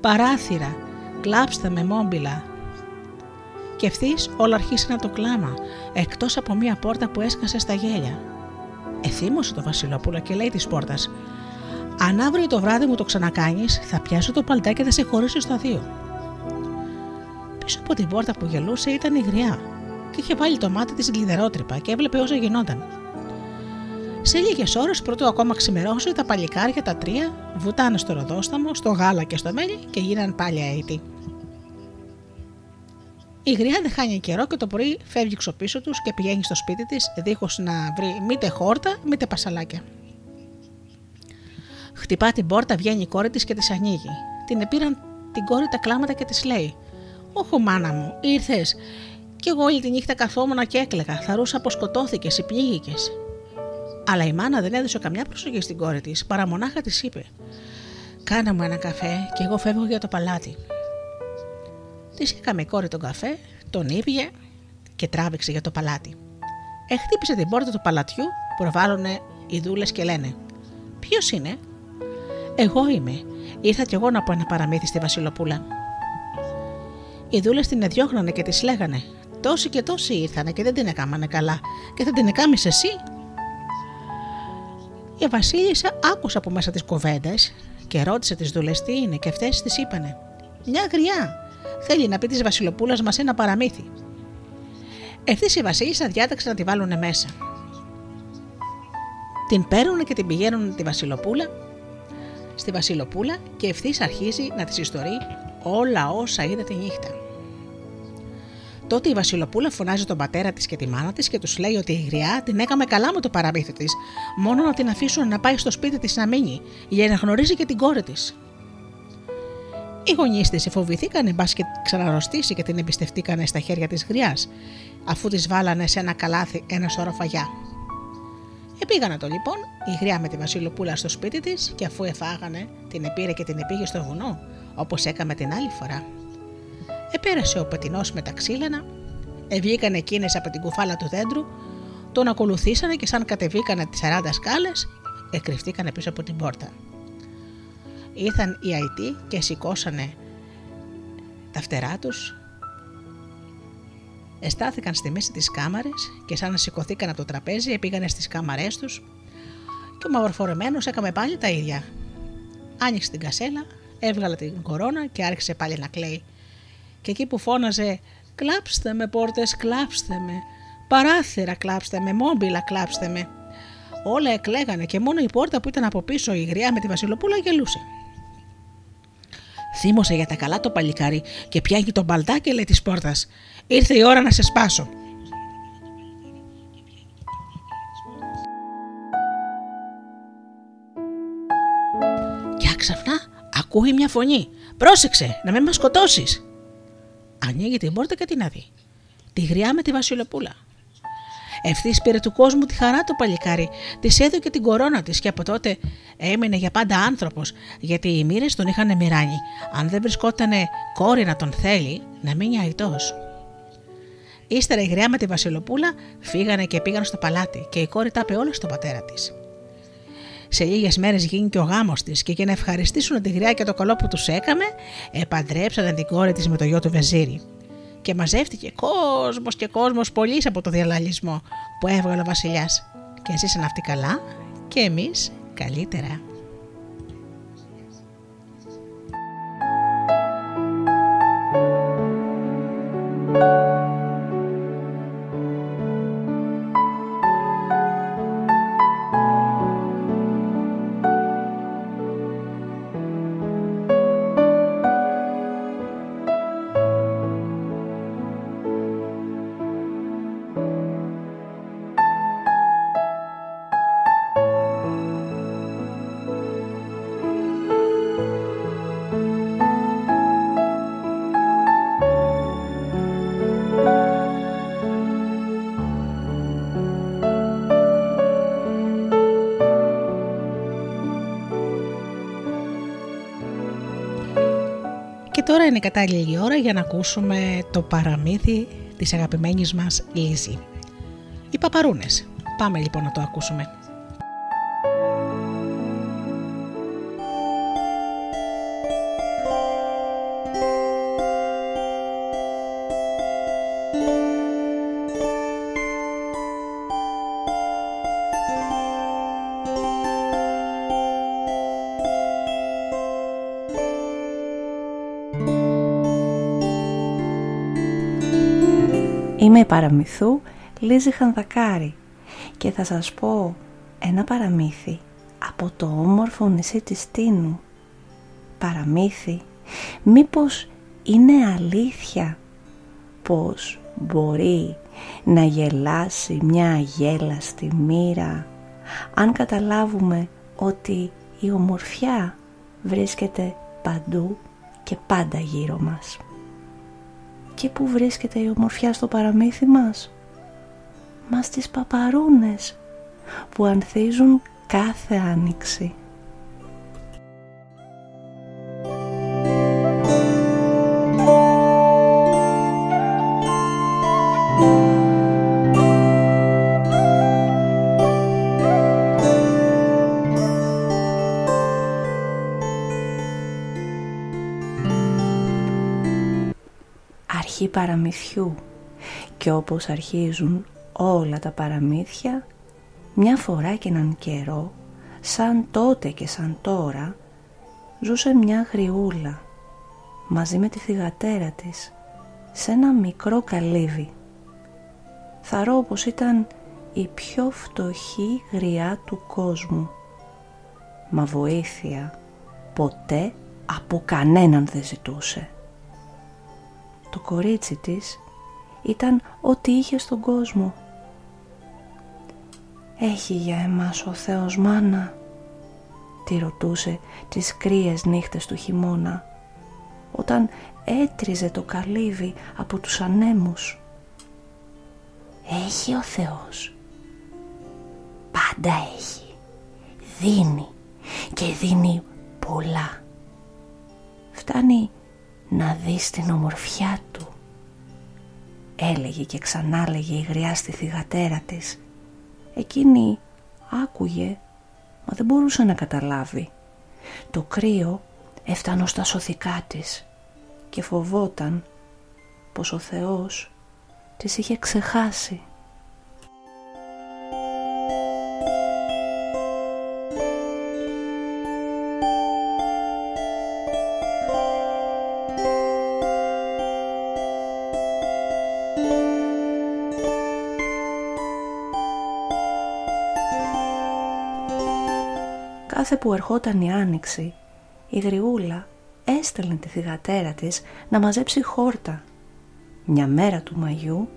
παράθυρα, κλάψτε με μόμπιλα». Και ευθύς όλα αρχίσαν το κλάμα, εκτός από μία πόρτα που έσκασε στα γέλια. Εθύμωσε το Βασιλόπουλο και λέει της πόρτας: «Αν αύριο το βράδυ μου το ξανακάνεις, θα πιάσω το παλτά και θα σε χωρίσω στα δύο». Πίσω από την πόρτα που γελούσε ήταν η γριά και είχε βάλει το μάτι της γλιδερότρυπα και έβλεπε όσα γινόταν. Σε λίγες ώρες, πρωτού ακόμα ξημερώσει, τα παλικάρια τα τρία βουτάνε στο ροδόσταμο, στο γάλα και στο μέλι και γίναν πάλι αίτητοι. Η γριά δεν χάνει καιρό και το πρωί φεύγει ξοπίσω τους και πηγαίνει στο σπίτι της, δίχως να βρει μήτε χόρτα μήτε πασαλάκια. Χτυπά την πόρτα, βγαίνει η κόρη της και της ανοίγει. Την πήραν την κόρη τα κλάματα και της λέει: «Όχο μάνα μου, ήρθες. Κι εγώ όλη τη νύχτα καθόμουν και έκλαιγα. Θαρούσα πως σκοτώθηκες ή πνίγηκες». Αλλά η μάνα δεν έδωσε καμιά προσοχή στην κόρη της, παρά μονάχα της είπε: «Κάνα μου ένα καφέ και εγώ φεύγω για το παλάτι». Της έκαμε η κόρη τον καφέ, τον ήπιε και τράβηξε για το παλάτι. Χτύπησε την πόρτα του παλατιού, προβάλλουνε οι δούλες και λένε: «Ποιος είναι?» «Εγώ είμαι. Ήρθα κι εγώ να πω ένα παραμύθι στη Βασιλοπούλα». Οι δούλες την εδιώχνανε και της λέγανε: «Τόσοι και τόσοι ήρθανε και δεν την έκανανε καλά και θα την έκαμεις εσύ». Η βασίλισσα άκουσε από μέσα τις κουβέντες και ρώτησε τις δούλες τι είναι και αυτές τις είπανε: «Μια γριά θέλει να πει της Βασιλοπούλας μας ένα παραμύθι». Ευθύς η βασίλισσα διάταξε να τη βάλουνε μέσα. Την παίρνουνε και την πηγαίνουνε στη Βασιλοπούλα και ευθύς αρχίζει να της ιστορεί όλα όσα είδε τη νύχτα. Τότε η Βασιλοπούλα φωνάζει τον πατέρα της και τη μάνα της και τους λέει ότι η γριά την έκαμε καλά με το παραμύθι της, μόνο να την αφήσουν να πάει στο σπίτι της να μείνει, για να γνωρίζει και την κόρη της. Οι γονείς της εφοβηθήκανε μπας και ξαναρρωστήσει και την εμπιστευτήκανε στα χέρια της γριάς, αφού της βάλανε σε ένα καλάθι ένα σώρο φαγιά. Επήγανε το λοιπόν η γριά με τη Βασιλοπούλα στο σπίτι της και αφού εφάγανε την επήρε και την επήγε στο βουνό, όπως έκαμε την άλλη φορά. Επέρασε ο πετεινός με τα ξύλανα, βγήκαν εκείνες από την κουφάλα του δέντρου, τον ακολουθήσανε και σαν κατεβήκανε τις 40 σκάλες, εκρυφτήκανε πίσω από την πόρτα. Ήρθαν οι αητοί και σηκώσανε τα φτερά τους, εστάθηκαν στη μέση της κάμαρες και σαν σηκωθήκαν από το τραπέζι επήγανε στις κάμαρές τους και ο μαυροφορεμένος έκαμε πάλι τα ίδια. Άνοιξε την κασέλα, έβγαλε την κορώνα και άρχισε πάλι να κλαίει. Και εκεί που φώναζε «Κλάψτε με πόρτες, κλάψτε με, παράθυρα κλάψτε με, μόμπιλα κλάψτε με», όλα εκλαίγανε και μόνο η πόρτα που ήταν από πίσω η γριά με τη Βασιλοπούλα γελούσε. Θύμωσε για τα καλά το παλικάρι και πιάνει τον μπαλτά και λέει της πόρτας: «Ήρθε η ώρα να σε σπάσω». Και ξαφνά ακούει μια φωνή: «Πρόσεξε να μην μας σκοτώσεις». Ανοίγει την πόρτα και την αδεί. Τη γριά με τη Βασιλοπούλα. Ευθύς πήρε του κόσμου τη χαρά το παλικάρι, της έδωκε την κορώνα της και από τότε έμεινε για πάντα άνθρωπος, γιατί οι μοίρες τον είχαν μοιράνει. Αν δεν βρισκότανε κόρη να τον θέλει, να μείνει αητός. Ύστερα η γριά με τη Βασιλοπούλα φύγανε και πήγαν στο παλάτι και η κόρη τα είπε όλα στον πατέρα της. Σε λίγες μέρες γίνει και ο γάμος της και για να ευχαριστήσουν τη γριά και το καλό που τους έκαμε, επαντρέψανε την κόρη της με το γιο του Βεζίρι. Και μαζεύτηκε κόσμος και κόσμος πολύς από το διαλαλισμό που έβγαλε ο βασιλιάς. Και ζήσαν αυτοί καλά και εμείς καλύτερα. τώρα είναι η κατάλληλη ώρα για να ακούσουμε το παραμύθι της αγαπημένης μας Λίζη. Οι παπαρούνες. Πάμε λοιπόν να το ακούσουμε. Είμαι η παραμυθού Λίζη Χανδακάρη και θα σας πω ένα παραμύθι από το όμορφο νησί της Τίνου. Παραμύθι, μήπως είναι αλήθεια πως μπορεί να γελάσει μια αγέλαστη μοίρα αν καταλάβουμε ότι η ομορφιά βρίσκεται παντού και πάντα γύρω μας. Και πού βρίσκεται η ομορφιά στο παραμύθι μας? Μα στις παπαρούνες που ανθίζουν κάθε άνοιξη. Αρχή παραμυθιού. Και όπως αρχίζουν όλα τα παραμύθια, μια φορά και έναν καιρό, σαν τότε και σαν τώρα, ζούσε μια γριούλα μαζί με τη θυγατέρα της σε ένα μικρό καλύβι. Θαρώ πως ήταν η πιο φτωχή γριά του κόσμου, μα βοήθεια ποτέ από κανέναν δεν ζητούσε. Το κορίτσι της ήταν ό,τι είχε στον κόσμο. «Έχει για εμάς ο Θεός μάνα?» τη ρωτούσε τις κρύες νύχτες του χειμώνα, όταν έτριζε το καλύβι από τους ανέμους. «Έχει ο Θεός. Πάντα έχει. Δίνει και δίνει πολλά. Φτάνει να δεις την ομορφιά του», έλεγε και ξανάλεγε η γριά στη θυγατέρα της. Εκείνη άκουγε, μα δεν μπορούσε να καταλάβει. Το κρύο έφτανε στα σωθικά της και φοβόταν πως ο Θεός της είχε ξεχάσει. Κάθε που ερχόταν η άνοιξη, η γριούλα έστελνε τη θυγατέρα της να μαζέψει χόρτα. Μια μέρα του Μαγιού,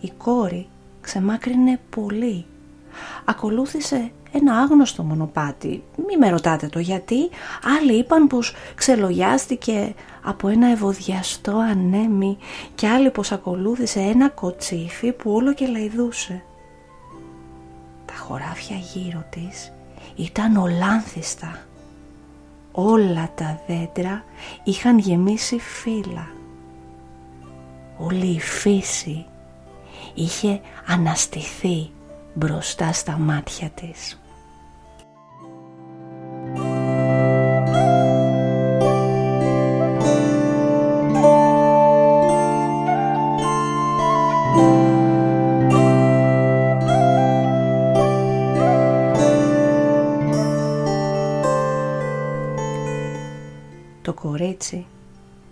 η κόρη ξεμάκρινε πολύ. Ακολούθησε ένα άγνωστο μονοπάτι. Μη με ρωτάτε το γιατί. Άλλοι είπαν πως ξελογιάστηκε από ένα ευωδιαστό ανέμι και άλλοι πως ακολούθησε ένα κοτσίφι που όλο και λαϊδούσε. Τα χωράφια γύρω της ήταν ολάνθιστα. Όλα τα δέντρα είχαν γεμίσει φύλλα. Όλη η φύση είχε αναστηθεί μπροστά στα μάτια της.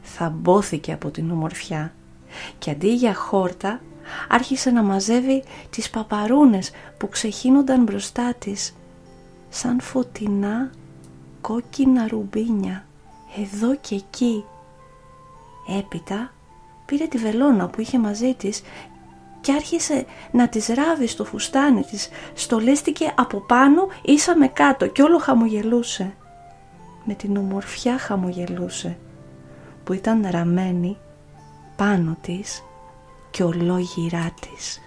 Θαμπόθηκε από την ομορφιά και αντί για χόρτα άρχισε να μαζεύει τις παπαρούνες που ξεχύνονταν μπροστά της σαν φωτεινά κόκκινα ρουμπίνια εδώ και εκεί. Έπειτα πήρε τη βελόνα που είχε μαζί της και άρχισε να τις ράβει στο φουστάνι της. Στολίστηκε από πάνω ίσα με κάτω και όλο χαμογελούσε. Με την ομορφιά χαμογελούσε που ήταν ραμμένη πάνω της και ολόγυρά της.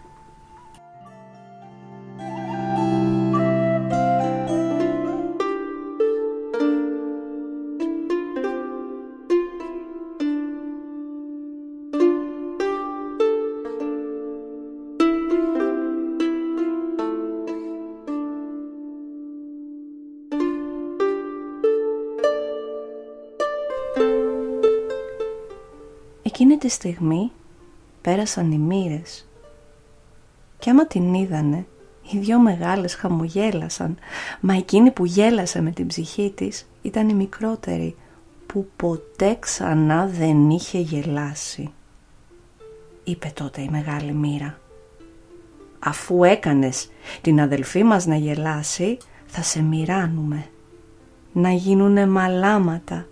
Εκείνη τη στιγμή πέρασαν οι μοίρες και άμα την είδανε, οι δυο μεγάλες χαμογέλασαν, μα εκείνη που γέλασε με την ψυχή της ήταν η μικρότερη, που ποτέ ξανά δεν είχε γελάσει. Είπε τότε η μεγάλη μοίρα: «Αφού έκανες την αδελφή μας να γελάσει, θα σε μοιράνουμε. Να γίνουνε μαλάματα,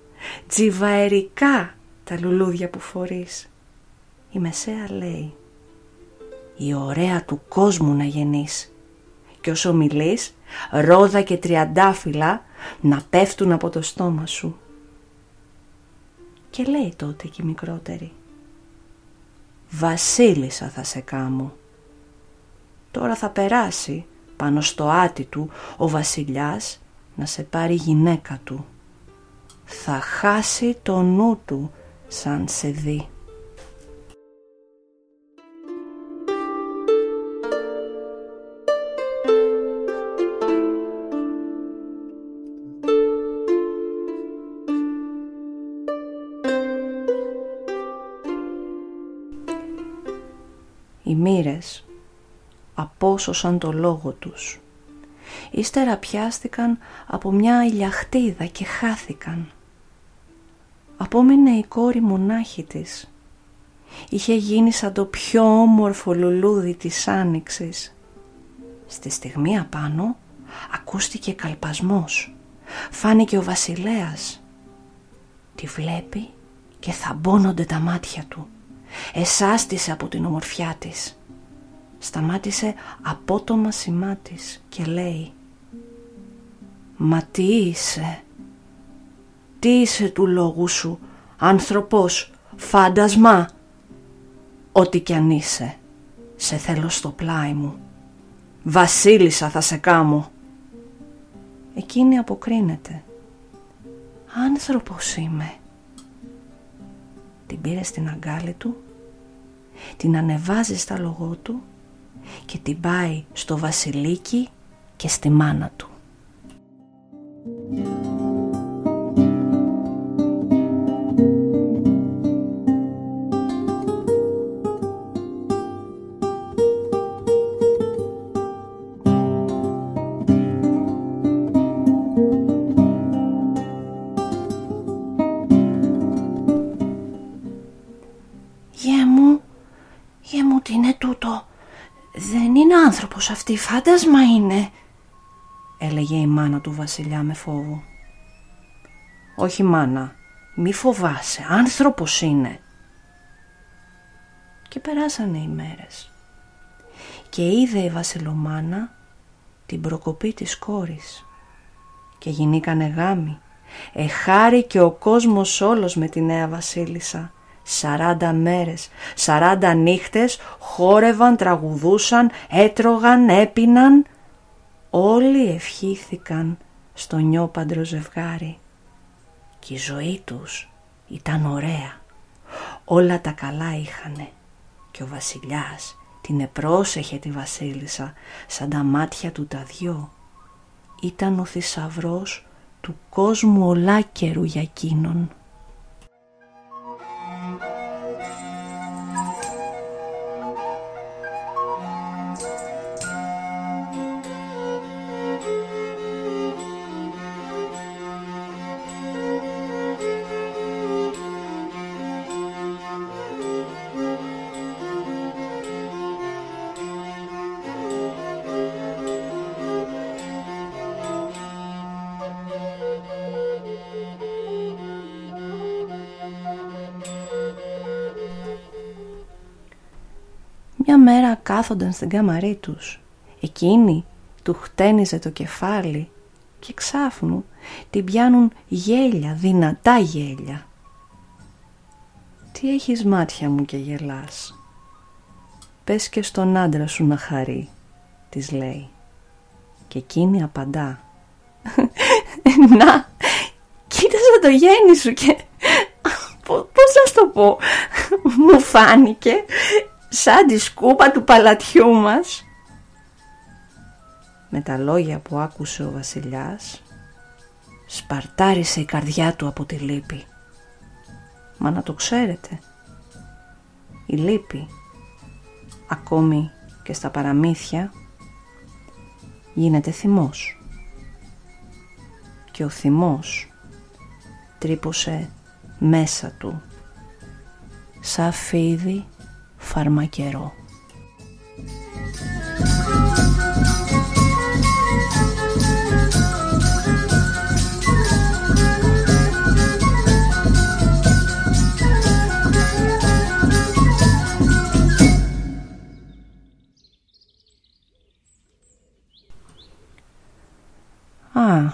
τζιβαερικά τα λουλούδια που φορείς». Η μεσαία λέει: «Η ωραία του κόσμου να γεννείς. Και όσο μιλείς, ρόδα και τριαντάφυλλα να πέφτουν από το στόμα σου». Και λέει τότε και η μικρότερη: «Βασίλισσα θα σε κάμω. Τώρα θα περάσει πάνω στο άτι του ο βασιλιάς να σε πάρει γυναίκα του. Θα χάσει το νου του σαν σε δει». Οι μοίρες απόσωσαν το λόγο τους. Ύστερα πιάστηκαν από μια ηλιαχτίδα και χάθηκαν. Απόμεινε η κόρη μονάχη της. Είχε γίνει σαν το πιο όμορφο λουλούδι της άνοιξης. Στη στιγμή απάνω ακούστηκε καλπασμός. Φάνηκε ο βασιλέας. Τη βλέπει και θαμπώνονται τα μάτια του. Εσάστησε από την ομορφιά της. Σταμάτησε απότομα σημά της και λέει: «Μα τι είσαι? Τι είσαι του λόγου σου, άνθρωπος, φάντασμα? Ό,τι κι αν είσαι, σε θέλω στο πλάι μου. Βασίλισσα θα σε κάμω». Εκείνη αποκρίνεται: «Άνθρωπος είμαι». Την πήρε στην αγκάλη του, την ανεβάζει στα λογό του και την πάει στο βασιλίκι και στη μάνα του. «Άνθρωπος αυτή, φάντασμα είναι», έλεγε η μάνα του βασιλιά με φόβο. «Όχι μάνα, μη φοβάσαι, άνθρωπος είναι». Και περάσανε οι μέρες και είδε η βασιλομάνα την προκοπή της κόρης και γινήκανε γάμοι. Εχάρη και ο κόσμος όλος με τη νέα βασίλισσα. 40 μέρες, 40 νύχτες χόρευαν, τραγουδούσαν, έτρωγαν, έπιναν. Όλοι ευχήθηκαν στο νιόπαντρο ζευγάρι. Και η ζωή τους ήταν ωραία. Όλα τα καλά είχανε. Και ο βασιλιάς την επρόσεχε τη βασίλισσα σαν τα μάτια του τα δυο. Ήταν ο θησαυρός του κόσμου ολάκερου για εκείνον. Μια μέρα κάθονταν στην κάμαρή τους. Εκείνη του χτένιζε το κεφάλι και ξάφνου την πιάνουν γέλια, δυνατά γέλια. «Τι έχεις μάτια μου και γελάς? Πες και στον άντρα σου να χαρεί», της λέει. Και εκείνη απαντά: «Να, κοίταζα το γέννη σου και πώς να σου το πω, μου φάνηκε σαν τη σκούπα του παλατιού μας». Με τα λόγια που άκουσε ο βασιλιάς, σπαρτάρισε η καρδιά του από τη λύπη. Μα να το ξέρετε, η λύπη, ακόμη και στα παραμύθια, γίνεται θυμός. Και ο θυμός τρύπωσε μέσα του σαν φίδι φαρμακερό. Α,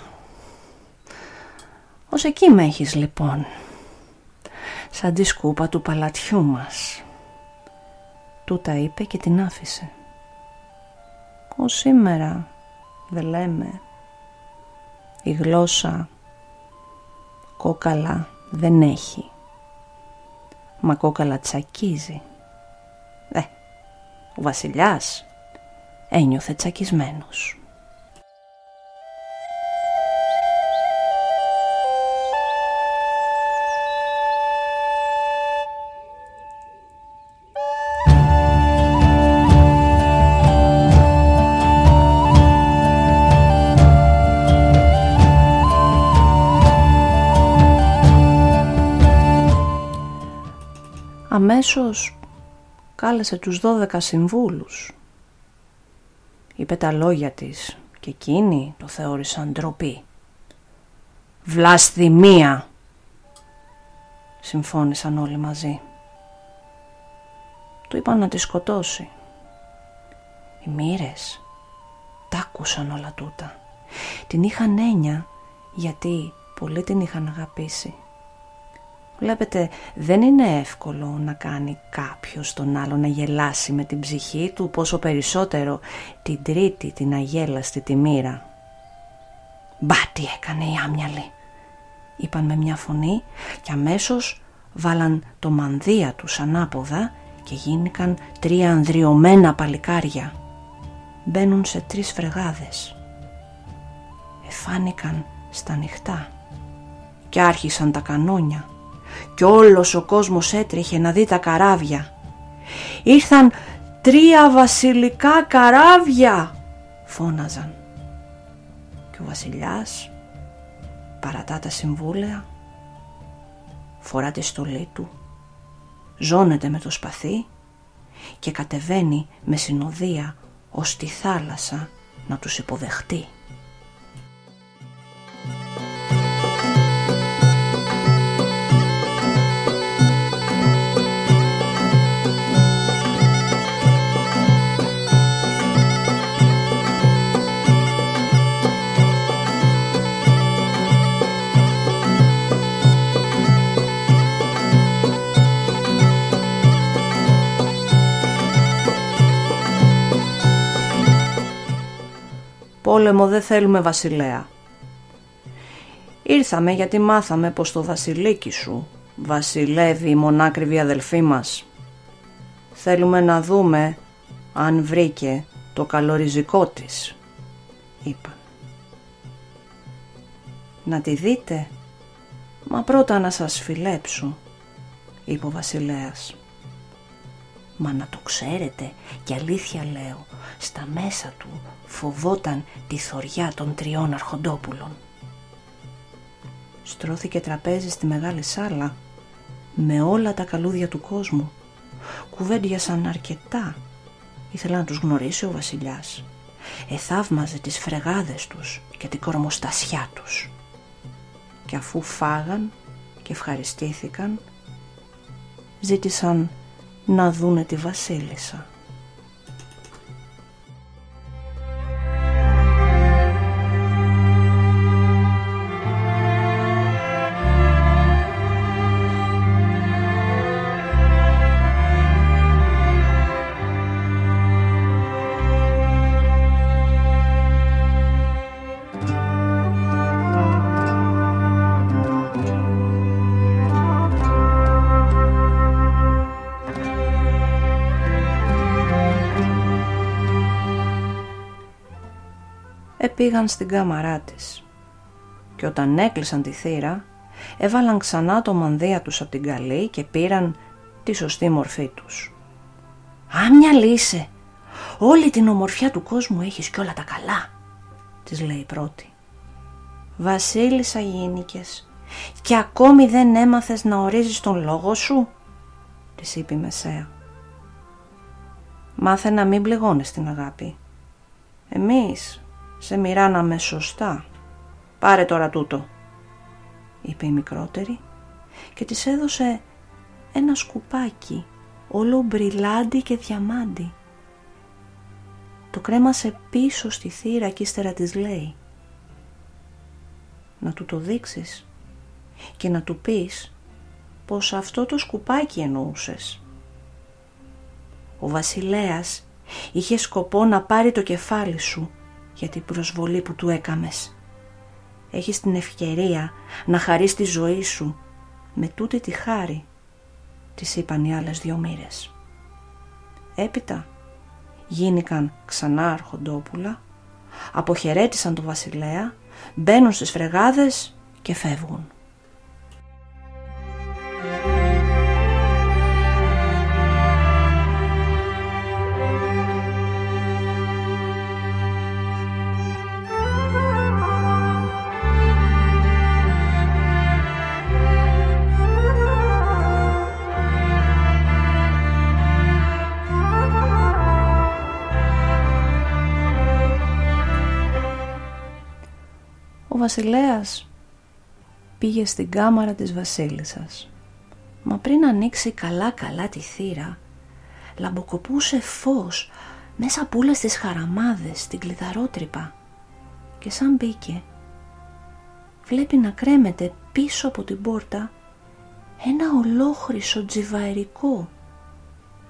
ως εκεί με έχεις λοιπόν, σαν τη σκούπα του παλατιού μας. Τούτα είπε και την άφησε. Ως σήμερα δεν λέμε, η γλώσσα κόκαλα δεν έχει, μα κόκαλα τσακίζει. Ο βασιλιάς ένιωθε τσακισμένος. Αμέσως κάλεσε τους 12 συμβούλους. Είπε τα λόγια της και εκείνοι το θεώρησαν ντροπή. Βλασθημία, συμφώνησαν όλοι μαζί. Του είπαν να τη σκοτώσει. Οι μοίρες τ' άκουσαν όλα τούτα. Την είχαν έννοια γιατί πολλοί την είχαν αγαπήσει. Βλέπετε, δεν είναι εύκολο να κάνει κάποιος τον άλλο να γελάσει με την ψυχή του, πόσο περισσότερο την τρίτη, την αγέλαστη τη μοίρα. «Μπα, τι έκανε η άμυαλη», είπαν με μια φωνή και αμέσως βάλαν το μανδύα τους ανάποδα και γίνηκαν 3 ανδριωμένα παλικάρια. Μπαίνουν σε 3 φρεγάδες. Εφάνηκαν στα νυχτά και άρχισαν τα κανόνια. Κι όλος ο κόσμος έτρεχε να δει τα καράβια. «Ήρθαν 3 βασιλικά καράβια», φώναζαν. Και ο βασιλιάς παρατά τα συμβούλια, φορά τη στολή του, ζώνεται με το σπαθί και κατεβαίνει με συνοδεία ως τη θάλασσα να τους υποδεχτεί. «Πόλεμο δεν θέλουμε, βασιλέα. Ήρθαμε γιατί μάθαμε πως το βασιλίκι σου βασιλεύει η μονάκριβη αδελφή μας. Θέλουμε να δούμε αν βρήκε το καλοριζικό της», είπαν. «Να τη δείτε, μα πρώτα να σας φιλέψω», είπε ο βασιλέας. «Μα να το ξέρετε, και αλήθεια λέω, στα μέσα του φοβόταν τη θωριά των 3 αρχοντόπουλων». Στρώθηκε τραπέζι στη μεγάλη σάλα με όλα τα καλούδια του κόσμου. Κουβέντιασαν αρκετά. Ήθελα να τους γνωρίσει ο βασιλιάς. Εθαύμαζε τις φρεγάδες τους και την κορμοστασιά τους. Και αφού φάγαν και ευχαριστήθηκαν, ζήτησαν να δούνε τη βασίλισσα. Πήγαν στην κάμαρά της και όταν έκλεισαν τη θύρα έβαλαν ξανά το μανδύα τους από την καλή και πήραν τη σωστή μορφή τους. «Άμια λύσε, όλη την ομορφιά του κόσμου έχεις κι όλα τα καλά», της λέει η πρώτη. «Βασίλισσα γίνηκες και ακόμη δεν έμαθες να ορίζεις τον λόγο σου», της είπε η μεσαία. «Μάθε να μην πληγώνεις την αγάπη. Εμείς σε μοιράναμε σωστά. Πάρε τώρα τούτο», είπε η μικρότερη και της έδωσε ένα σκουπάκι όλο μπριλάντι και διαμάντι. Το κρέμασε πίσω στη θύρα και ύστερα της λέει: «Να του το δείξεις και να του πεις πως αυτό το σκουπάκι εννοούσες. Ο βασιλέας είχε σκοπό να πάρει το κεφάλι σου για την προσβολή που του έκαμες. Έχεις την ευκαιρία να χαρείς τη ζωή σου με τούτη τη χάρη», της είπαν οι άλλες 2 μοίρες. Έπειτα γίνηκαν ξανά αρχοντόπουλα, αποχαιρέτησαν τον βασιλέα, μπαίνουν στις φρεγάδες και φεύγουν. Ο βασιλέας πήγε στην κάμαρα της βασίλισσας, μα πριν ανοίξει καλά-καλά τη θύρα, λαμποκοπούσε φως μέσα από όλες τις χαραμάδες στην κλειδαρότρυπα και σαν μπήκε, βλέπει να κρέμεται πίσω από την πόρτα ένα ολόχρυσο τζιβαερικό.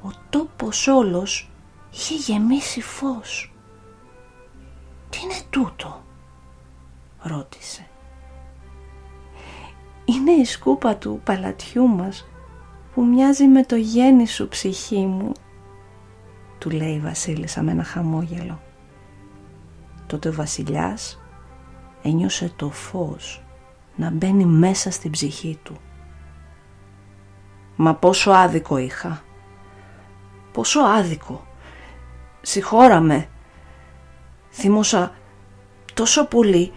Ο τόπος όλος είχε γεμίσει φως. «Τι είναι τούτο?», ρώτησε. «Είναι η σκούπα του παλατιού μας που μοιάζει με το γέννη σου, ψυχή μου», του λέει η βασίλισσα με ένα χαμόγελο. Τότε ο βασιλιάς ένιωσε το φως να μπαίνει μέσα στην ψυχή του. «Μα πόσο άδικο είχα! Πόσο άδικο! Συγχώραμε! Θύμωσα τόσο πολύ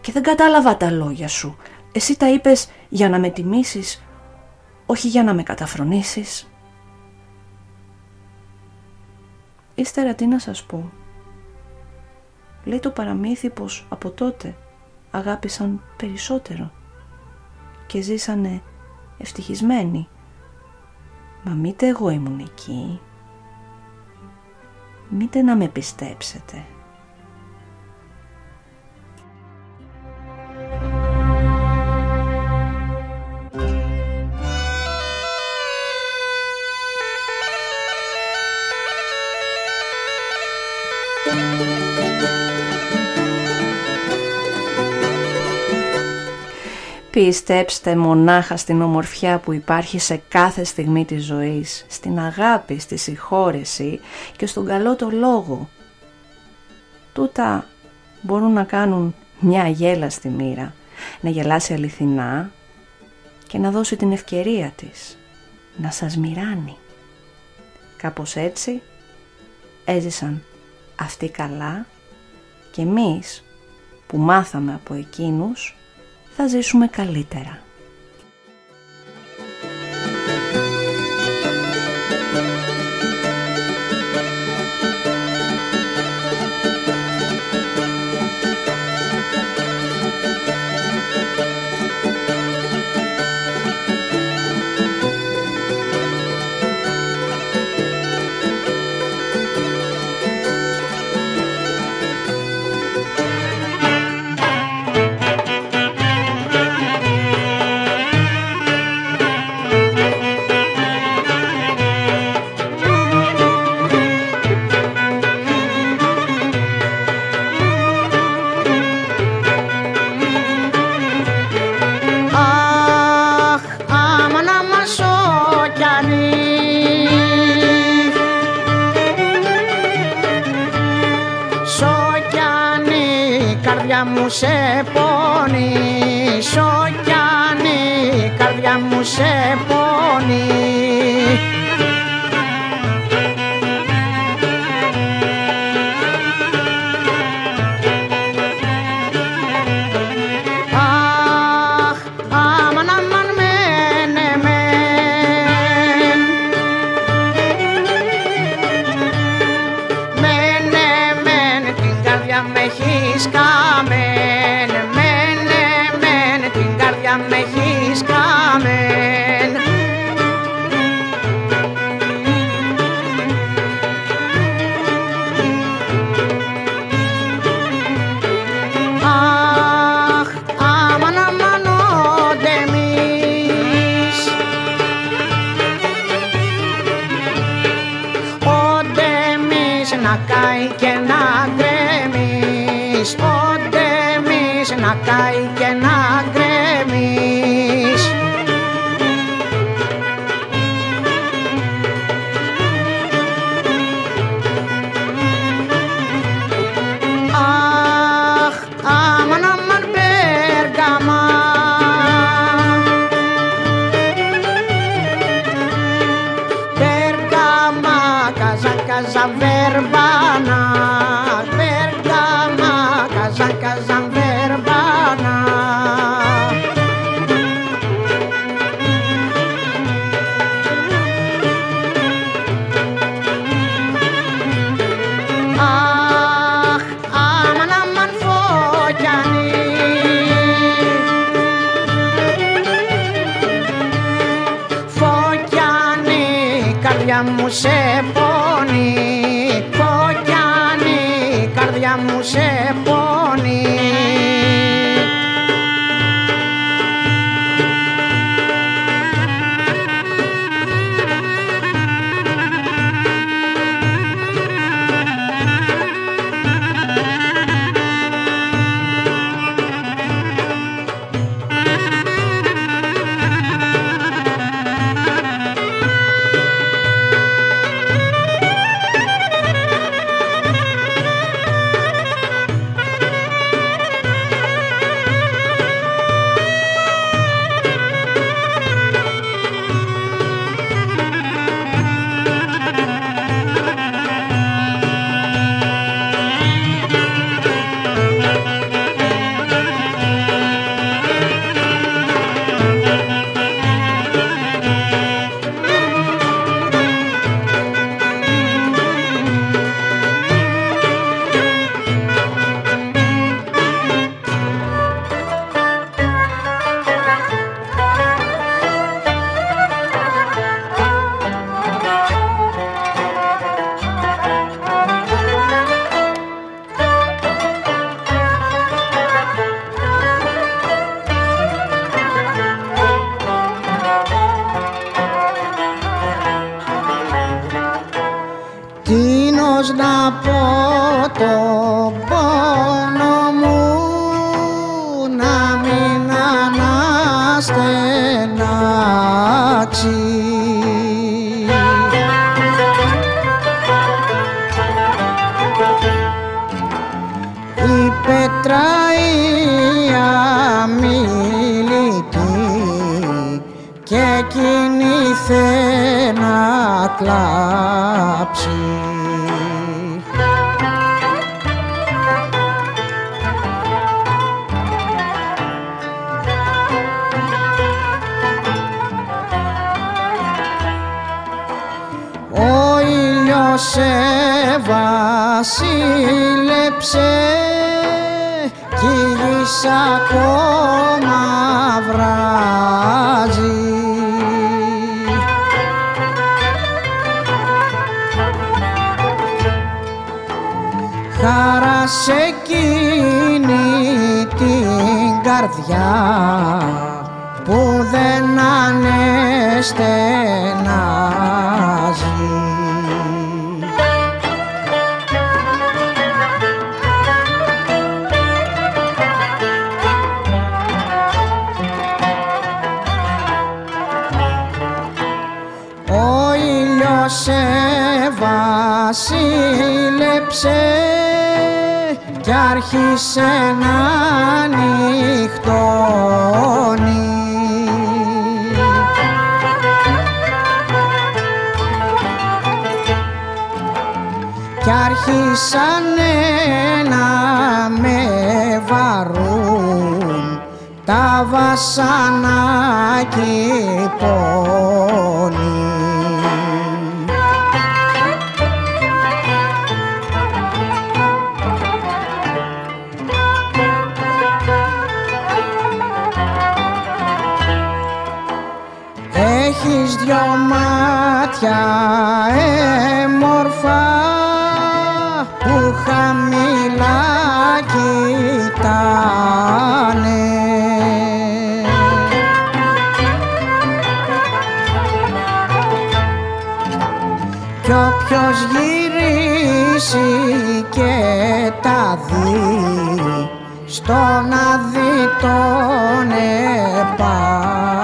και δεν κατάλαβα τα λόγια σου. Εσύ τα είπες για να με τιμήσεις, όχι για να με καταφρονήσεις». Ύστερα τι να σας πω. Λέει το παραμύθι πως από τότε αγάπησαν περισσότερο και ζήσανε ευτυχισμένοι. Μα μήτε εγώ ήμουν εκεί. Μήτε να με πιστέψετε. Πιστέψτε μονάχα στην ομορφιά που υπάρχει σε κάθε στιγμή της ζωής, στην αγάπη, στη συγχώρεση και στον καλό το λόγο. Τούτα μπορούν να κάνουν μια αγέλα στη μοίρα, να γελάσει αληθινά και να δώσει την ευκαιρία της, να σας μοιράνει. Κάπως έτσι έζησαν αυτοί καλά και εμείς που μάθαμε από εκείνους θα ζήσουμε καλύτερα. Καρδιά μου σε πονεί. να καεί και να γκρεμείς. Ποτέ μης να καεί και να γκρεμείς. Αχ, αμάν, αμάν, Πέργαμα. Πέργαμα, καζα, καζα, βερβάνα. Μου σε πόνει, κοκκιάνη, καρδιά μου σε πόνει. Κι όποιος γυρίζει γυρίσει και τα δει στον αδειτόν επάνε.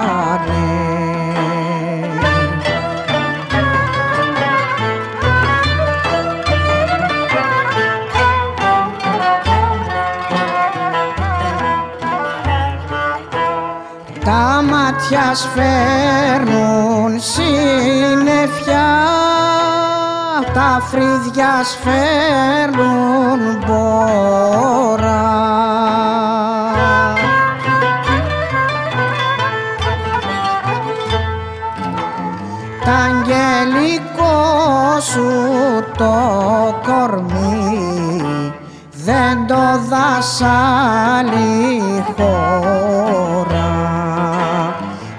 Τα μάτια σφέρνουν συννεφιά, τα φρύδια σφέρνουν μπόρα. Τ' αγγελικό σου το κορμί δεν το δασάλει χώρα.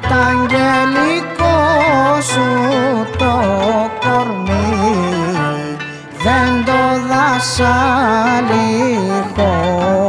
Τ' αγγελικό σου το κορμί δεν το δασάλει χώρα.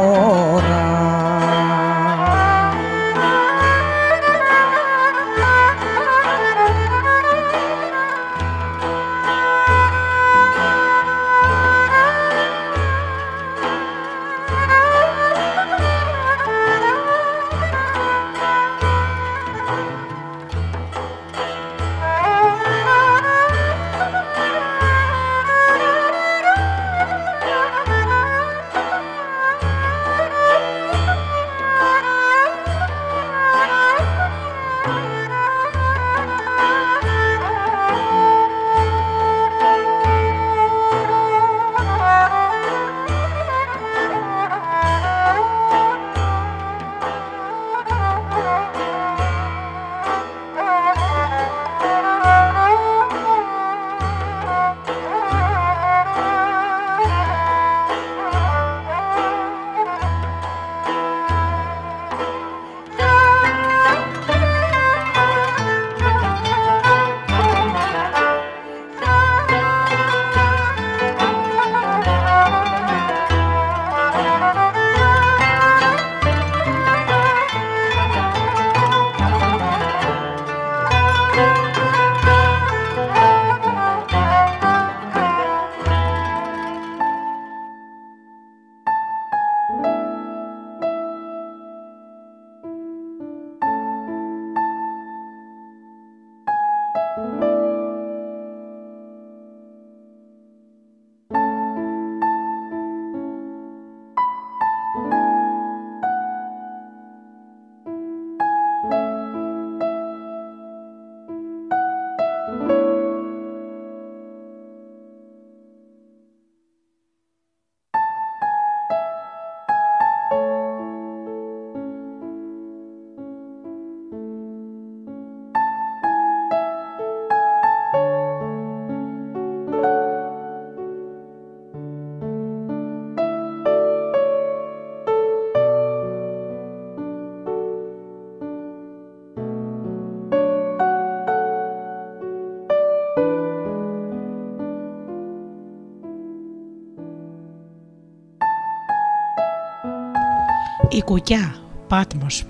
Η κουκιά, Πάτμος.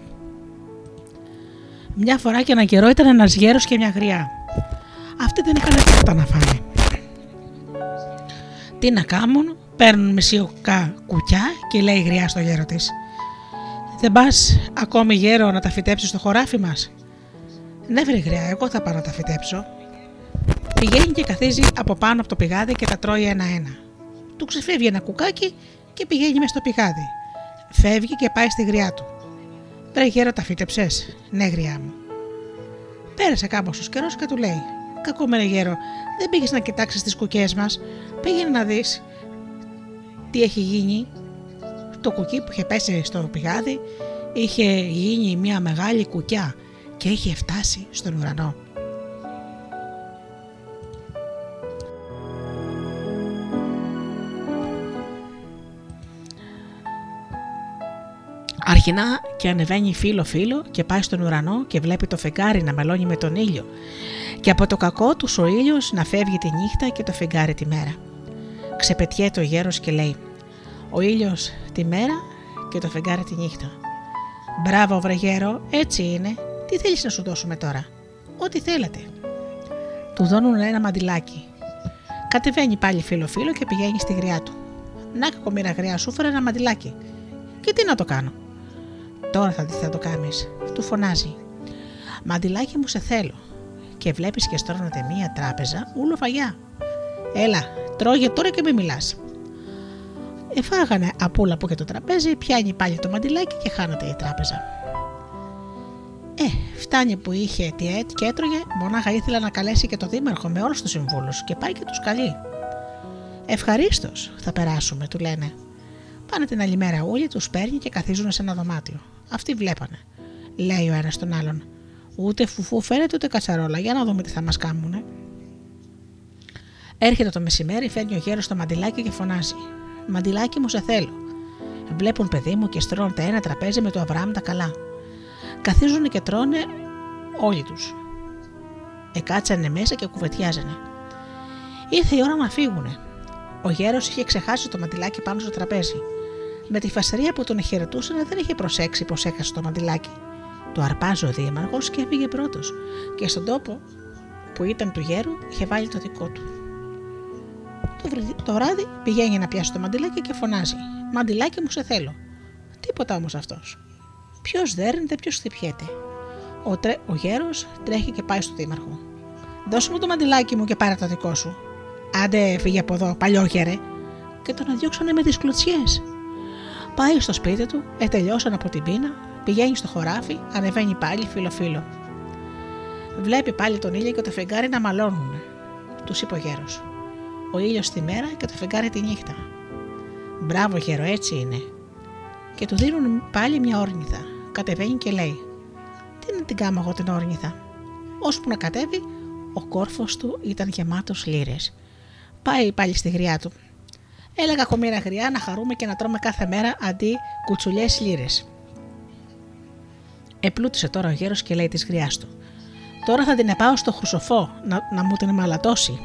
Μια φορά και έναν καιρό ήταν ένας γέρος και μια γριά. Αυτοί δεν είχαν τίποτα να φάνε. Τι να κάνουν, παίρνουν μισιοκά κουκιά και λέει η γριά στο γέρο της: «Δεν πας ακόμη, γέρο, να τα φυτέψεις στο χωράφι μας?» «Ναι, βρε γριά, εγώ θα πάω να τα φυτέψω». Πηγαίνει και καθίζει από πάνω από το πηγάδι και τα τρώει ένα-ένα. Του ξεφεύγει ένα κουκάκι και πηγαίνει μες στο πηγάδι. Φεύγει και πάει στη γριά του. «Βρε γέρο, τα φύτεψες?» «Ναι, γριά μου». Πέρασε κάπως καιρός και του λέει: «Κακόμενε γέρο, δεν πήγες να κοιτάξεις τις κουκιές μας? Πήγαινε να δεις τι έχει γίνει». Το κουκί που είχε πέσει στο πηγάδι είχε γίνει μια μεγάλη κουκιά και είχε φτάσει στον ουρανό. Αρχινά και ανεβαίνει φίλο-φίλο και πάει στον ουρανό και βλέπει το φεγγάρι να μαλώνει με τον ήλιο και από το κακό του ο ήλιος να φεύγει τη νύχτα και το φεγγάρι τη μέρα. Ξεπετιέται ο γέρος και λέει: «Ο ήλιος τη μέρα και το φεγγάρι τη νύχτα». «Μπράβο, βρε γέρο, έτσι είναι. Τι θέλεις να σου δώσουμε τώρα?» «Ό,τι θέλατε». Του δώνουν ένα μαντιλάκι. Κατεβαίνει πάλι φίλο-φίλο και πηγαίνει στη γριά του. Να κακομοίρα γριά, σου φέρε ένα μαντιλάκι. Και τι να το κάνω. Τώρα θα δει τι θα το κάνεις. Του φωνάζει. Μαντιλάκι μου, σε θέλω. Και βλέπεις και στρώνεται μία τράπεζα ούλο φαγιά. Έλα, τρώγε τώρα και μη μιλάς. Εφάγανε απούλα που και το τραπέζι, πιάνει πάλι το μαντιλάκι και χάνεται η τράπεζα. Φτάνει που είχε τι έτ και έτρωγε, μονάχα ήθελα να καλέσει και το δήμαρχο με όλους τους συμβούλους και πάει και τους καλεί. Ευχαρίστως, θα περάσουμε, του λένε. Πάνε την άλλη μέρα όλοι, τους παίρνει και καθίζουν σε ένα δωμάτιο. Αυτοί βλέπανε. Λέει ο ένας τον άλλον. Ούτε φουφού φαίνεται ούτε κατσαρόλα, για να δούμε τι θα μας κάνουνε. Έρχεται το μεσημέρι, φέρνει ο γέρος το μαντιλάκι και φωνάζει. Μαντιλάκι μου, σε θέλω. Βλέπουν παιδί μου και στρώνεται ένα τραπέζι με το Αβραάμ τα καλά. Καθίζουν και τρώνε όλοι τους. Εκάτσανε μέσα και κουβεντιάζανε. Ήρθε η ώρα να φύγουνε. Ο γέρος είχε ξεχάσει το μαντιλάκι πάνω στο τραπέζι. Με τη φασαρία που τον χαιρετούσαν δεν είχε προσέξει πως έχασε το μαντιλάκι. Το αρπάζει ο δήμαρχος και έφυγε πρώτος. Και στον τόπο που ήταν του γέρου είχε βάλει το δικό του. Το βράδυ πηγαίνει να πιάσει το μαντιλάκι και φωνάζει. Μαντιλάκι μου, σε θέλω. Τίποτα όμως αυτός. Ποιος δέρνεται, ποιος χτυπιέται. Ο γέρος τρέχει και πάει στο δήμαρχο. Δώσε μου το μαντιλάκι μου και πάρε το δικό σου. Άντε, φύγε από εδώ, παλιόγερε. Και τον αδιώξανε με τις κλωτσιές. Πάει στο σπίτι του, τελειώσαν από την πείνα, πηγαίνει στο χωράφι, ανεβαίνει πάλι φίλο-φίλο. Βλέπει πάλι τον ήλιο και το φεγγάρι να μαλώνουν. Τους είπε ο γέρος. Ο ήλιος τη μέρα και το φεγγάρι τη νύχτα. Μπράβο, γέρο, έτσι είναι. Και του δίνουν πάλι μια όρνηθα. Κατεβαίνει και λέει: Τι να την κάνω εγώ την όρνηθα. Ώσπου να κατέβει, ο κόρφος του ήταν γεμάτος λύρες. Πάει πάλι στη γριά του. Έλεγα κακομοίρα γριά να χαρούμε και να τρώμε κάθε μέρα αντί κουτσουλιές λύρες. Επλούτησε τώρα ο γέρος και λέει της γριάς του: Τώρα θα την επάω στο χρυσοφό να μου την μαλατώσει.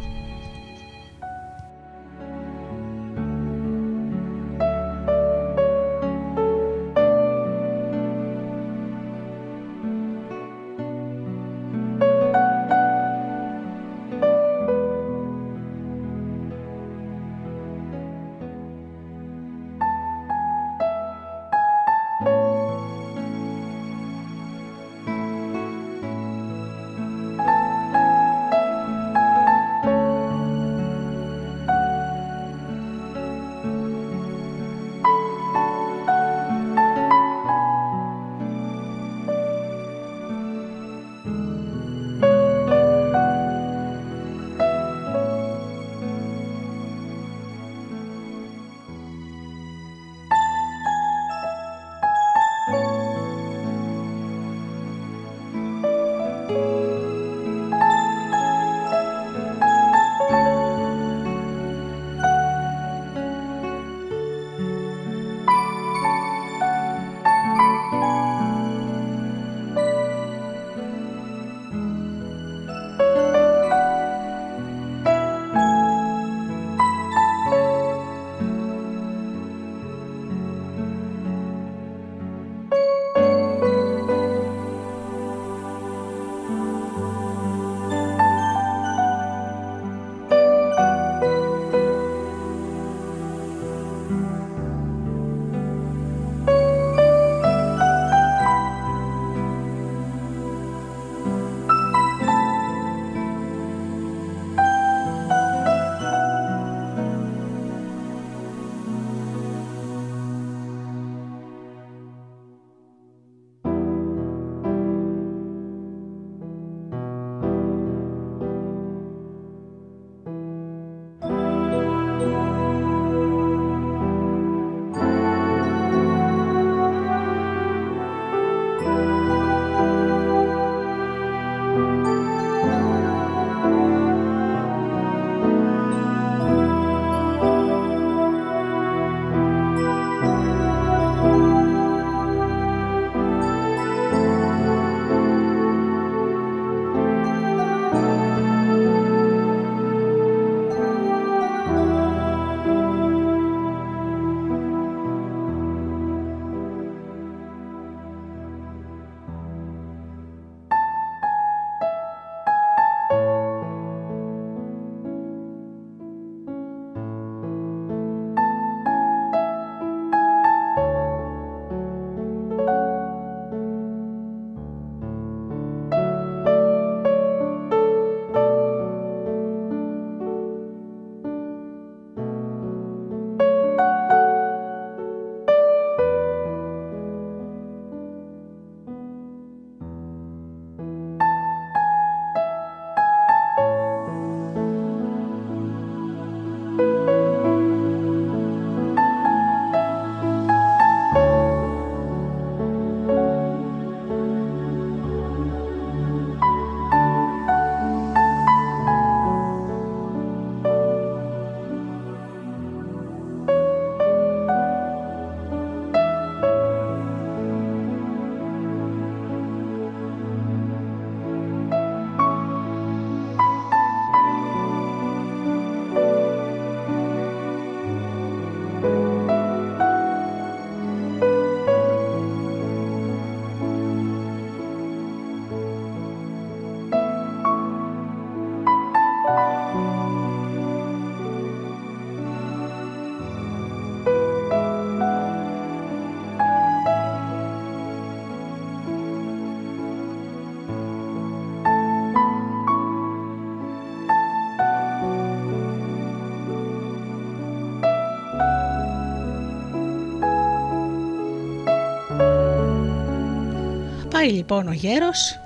Πάει λοιπόν ο γέρος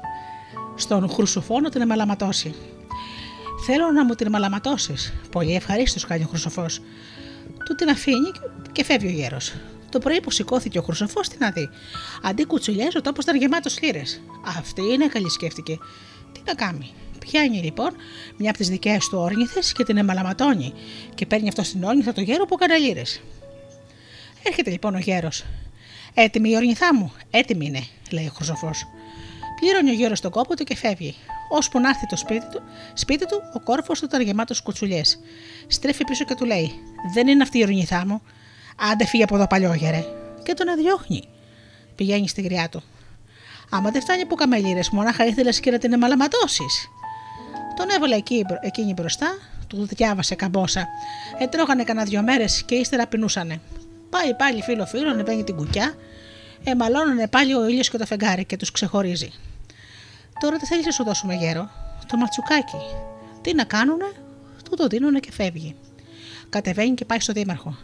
στον χρυσοφό να την αμαλαματώσει. «Θέλω να μου την αμαλαματώσεις». «Πολύ ευχαρίστως», κάνει ο χρυσοφός. Του την αφήνει και φεύγει ο γέρος. Το πρωί που σηκώθηκε ο χρυσοφός, τι να δει? Αντί κουτσουλιές, ο τόπος ήταν γεμάτος λίρες. Αυτή είναι καλή, σκέφτηκε. Τι να κάνει? Πιάνει λοιπόν μια από τις δικές του όρνηθες και την εμαλαματώνει και παίρνει αυτό στην όρνηθα το γέρο που έκανε λίρες. Έρχεται λοιπόν ο γέρος. «Έτοιμη η όρνηθά μου?» «Έτοιμη είναι», λέει ο χρυσοφός. Πλήρωνε ο γέρος τον κόπο του και φεύγει. Ώσπου να έρθει το σπίτι του, ο κόρφος του ήταν γεμάτος κουτσουλιές. Στρέφει πίσω και του λέει: «Δεν είναι αυτή η ορνηθά μου. Άντε φύγε από εδώ, παλιόγερε». Και τον αδιώχνει. Πηγαίνει στη γριά του. «Άμα δεν φτάνει που καμελίρες, μονάχα ήθελες και να την εμαλαματώσεις». Τον έβαλε εκείνη μπροστά, του διάβασε καμπόσα. Ετρώγανε κανένα 2 μέρες και ύστερα πεινούσανε. Πάει πάλι φίλο-φίλο, ανεβαίνει την κουκιά. Εμαλώνανε πάλι ο ήλιος και το φεγγάρι και τους ξεχωρίζει. «Τώρα τι θέλεις να σου δώσουμε, γέρο?» «Το ματσουκάκι». Τι να κάνουνε, του το δίνουνε και φεύγει. Κατεβαίνει και πάει στο δήμαρχο.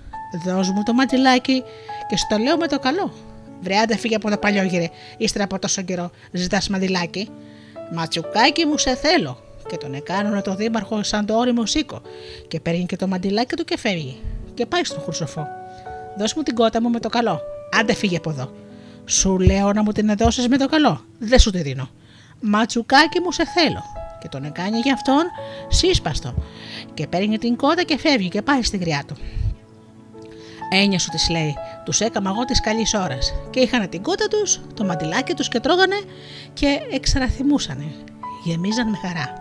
«Δώσ' μου το μαντιλάκι και στο λέω με το καλό». «Βρε, άντε φύγε από το παλιόγυρε, ύστερα από τόσο καιρό ζητάς μαντιλάκι». «Ματσουκάκι μου σε θέλω». Και τον έκανουνε το δήμαρχο σαν το όριμο σίκο. Και παίρνει και το μαντιλάκι του και φεύγει. Και πάει στον χρυσοφό. «Δώσ' μου την κότα μου με το καλό». «Άντε φύγε από εδώ». «Σου λέω να μου την δώσεις με το καλό». «Δεν σου τη δίνω». «Ματσουκάκι μου σε θέλω». Και τον έκανε για αυτόν σύσπαστο. Και παίρνει την κότα και φεύγει και πάει στη γριά του. «Έννοια σου», της λέει, «τους έκαμα εγώ της καλής ώρας». Και είχανε την κότα τους, το μαντιλάκι τους και τρώγανε και εξαραθυμούσανε. Γεμίζαν με χαρά.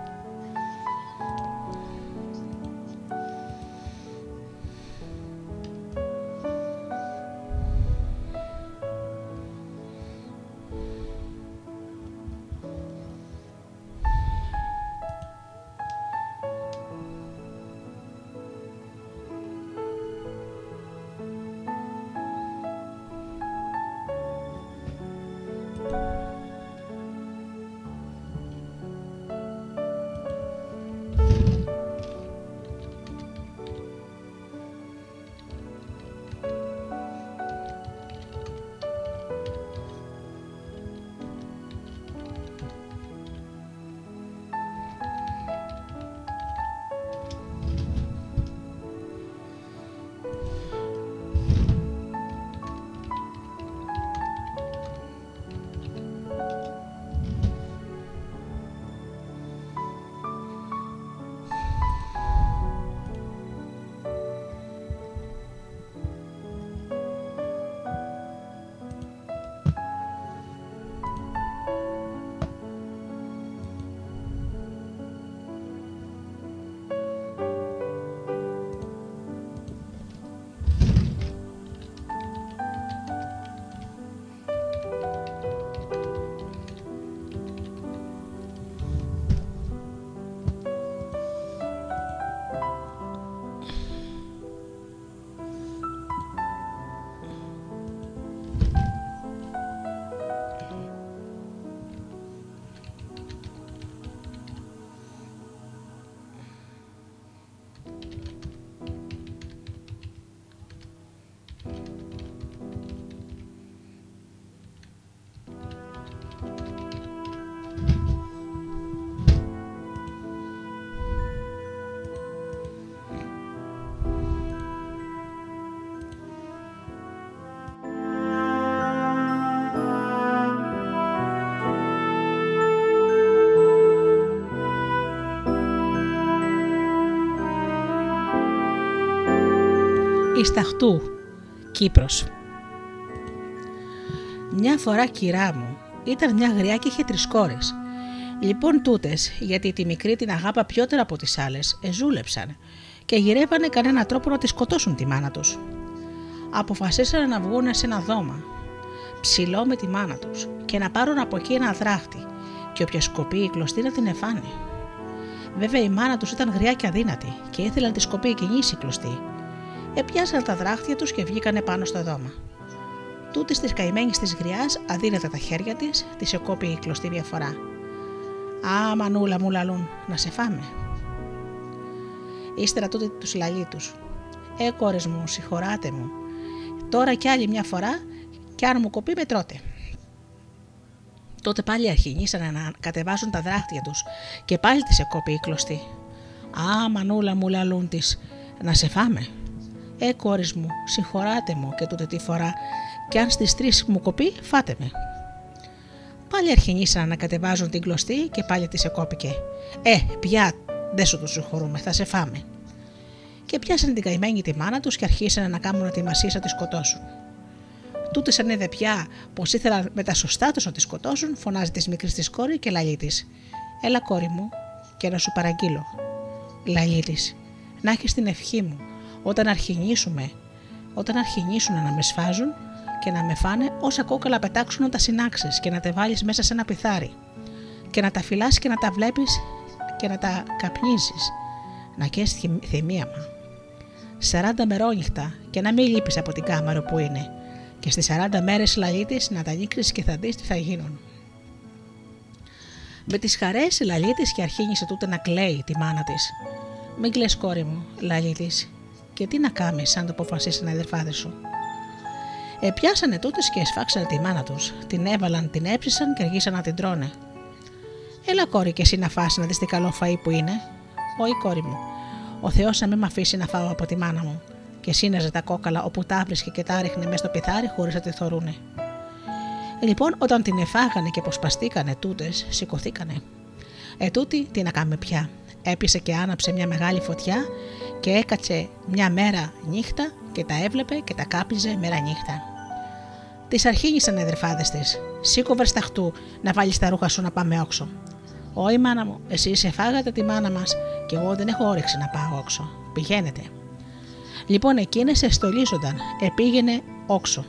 Ισταχτού, Κύπρος. Μια φορά, κυρά μου, ήταν μια γριά και είχε 3 κόρες. Λοιπόν, τούτες, γιατί τη μικρή την αγάπα πιότερα από τις άλλες, εζούλεψαν και γυρεύανε κανένα τρόπο να τη σκοτώσουν τη μάνα τους. Αποφασίσανε να βγούνε σε ένα δώμα ψηλό με τη μάνα τους και να πάρουν από εκεί ένα δράχτη και όποια σκοπεί η κλωστή να την εφάνε. Βέβαια η μάνα τους ήταν γριά και αδύνατη και ήθελε να τη σκοπεί εκείνης η κλωστή. Επιάσαν τα δράχτια τους και βγήκανε πάνω στο δώμα. Τούτη τη καημένη τη γριά, αδύνατα τα χέρια της, τη εκόπη η κλωστή μια φορά. «Α, μανούλα μου», λαλούν, «να σε φάμε». Ύστερα τούτη του λαλεί τους: «Ε, κόρες μου, συγχωράτε μου. Τώρα κι άλλη μια φορά, κι αν μου κοπεί, με τρώτε». Τότε πάλι αρχινήσανε να κατεβάζουν τα δάχτυλα τους και πάλι της εκόπη η κλωστή. «Α, μανούλα μου», λαλούν της, «να σε φάμε». «Ε, κόρης μου, συγχωράτε μου και τούτε τη φορά, και αν στις 3 μου κοπεί, φάτε με». Πάλι αρχινήσανε να κατεβάζουν την κλωστή και πάλι της εκόπηκε. «Ε, πια δεν σου το συγχωρούμε, θα σε φάμε». Και πιάσανε την καημένη τη μάνα τους και αρχίσανε να κάνουν τη μασίσα τη σκοτώσουν. Τούτες ανέδε πια πως ήθελαν με τα σωστά τους να τη σκοτώσουν, φωνάζει τη μικρή τη κόρη και λαλεί της. «Έλα, κόρη μου, και να σου παραγγείλω». Λαλεί της, «Να έχεις την ευχή μου, όταν αρχινήσουν να με σφάζουν και να με φάνε, όσα κόκαλα πετάξουν να τα συνάξεις και να τα βάλεις μέσα σε ένα πιθάρι και να τα φυλάς και να τα βλέπεις και να τα καπνίζεις, να καις θυμίαμα. 40 μερόνυχτα και να μην λείπεις από την κάμαρο που είναι. Και στις 40 μέρες, λαλή της, να τα ανοίξεις και θα δεις τι θα γίνουν». Με τις χαρές, λαλή της, και αρχίνησε τούτε να κλαίει τη μάνα της. «Μην κλαις, κόρη μου», λαλή της, «και τι να κάνεις αν το αποφασίσει να αδερφάδες σου». Επιάσανε τούτες και εσφάξανε τη μάνα τους, την έβαλαν, την έψησαν και αργήσαν να την τρώνε. «Έλα, κόρη, και εσύ να φας, να δεις τι καλό φαΐ που είναι». «Όχι, κόρη μου, ο Θεός να μην μ' αφήσει να φάω από τη μάνα μου». Και σύναζε τα κόκαλα όπου τα βρίσκε και τα ρίχνε μέσα στο πιθάρι χωρίς να τη θωρούνε. Λοιπόν, όταν την εφάγανε και αποσπαστήκανε τούτες, σηκωθήκανε. Ετούτη τι να κάμε πια. Έπιασε και άναψε μια μεγάλη φωτιά και έκατσε μια μέρα νύχτα και τα έβλεπε και τα κάπιζε μέρα νύχτα. Τις αρχίνησαν οι αδερφάδες της. «Σήκω, βρεσταχτού, να βάλεις τα ρούχα σου να πάμε όξο». «Όι, μάνα μου, εσείς εφάγατε τη μάνα μας και εγώ δεν έχω όρεξη να πάω όξο. Πηγαίνετε». Λοιπόν, εκείνες εστολίζονταν, επήγαινε όξο.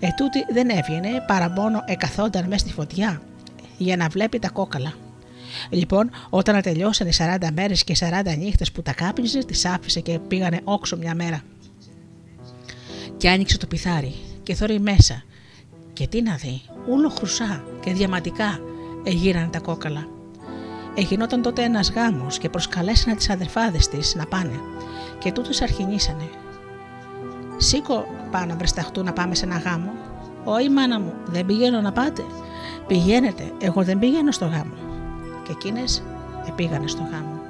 Ετούτη δεν έβγαινε, παρά μόνο εκαθόνταν μέσα στη φωτιά για να βλέπει τα κόκαλα. Λοιπόν, όταν τελειώσαν οι 40 μέρες και 40 νύχτες που τα κάπνιζε, τις άφησε και πήγανε όξο μια μέρα. Και άνοιξε το πιθάρι και θωρεί μέσα. Και τι να δει, ούλο χρυσά και διαματικά εγείρανε τα κόκαλα. Εγινόταν τότε ένας γάμος και προσκαλέσανε τις αδερφάδες της να πάνε. Και τούτες αρχινήσανε. «Σήκω πάνω, βρεσταχτού, να πάμε σε ένα γάμο». «Όι, μάνα μου, δεν πηγαίνω να πάτε». «Πηγαίνετε, εγώ δεν πηγαίνω στο γάμο». Και εκείνες επήγανε στο γάμο.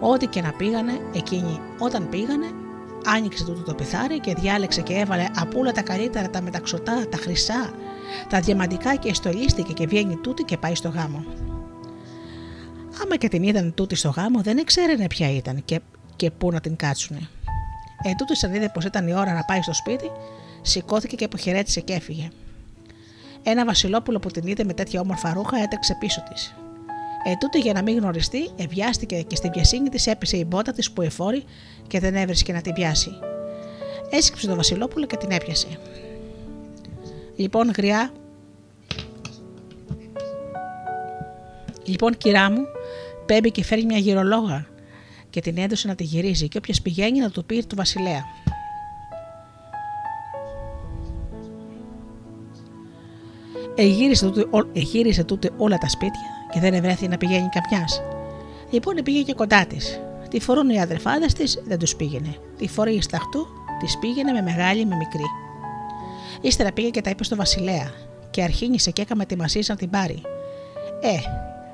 Ό,τι και να πήγανε, εκείνοι όταν πήγανε, άνοιξε τούτο το πιθάρι και διάλεξε και έβαλε απ' όλα τα καλύτερα, τα μεταξωτά, τα χρυσά, τα διαμαντικά και στολίστηκε και βγαίνει τούτη και πάει στο γάμο. Άμα και την είδαν τούτη στο γάμο, δεν εξέρενε ποια ήταν και πού να την κάτσουνε. Τούτης αν είδε πως ήταν η ώρα να πάει στο σπίτι, σηκώθηκε και αποχαιρέτησε και έφυγε. Ένα βασιλόπουλο που την είδε με τέτοια όμορφα ρούχα έτρεξε πίσω της. Τούτη για να μην γνωριστεί, εβιάστηκε και στην πιασίνη της έπεσε η μπότα της που εφόρει και δεν έβρισκε να την πιάσει. Έσκυψε το βασιλόπουλο και την έπιασε. «Λοιπόν, κυρά μου, πέμπει και φέρνει μια γυρολόγα». Και την έδωσε να τη γυρίζει και όποιος πηγαίνει να του πει του βασιλέα. Εγύρισε τούτε όλα τα σπίτια και δεν ευρέθη να πηγαίνει καμιάς. Λοιπόν, πήγε και κοντά της. Τη φορούν οι αδερφάδες της, δεν τους πήγαινε. Τη φορεί η σταχτού, της πήγαινε με μεγάλη με μικρή. Ύστερα πήγε και τα είπε στο βασιλέα και αρχίνησε και έκαμε τη μασίς να την πάρει.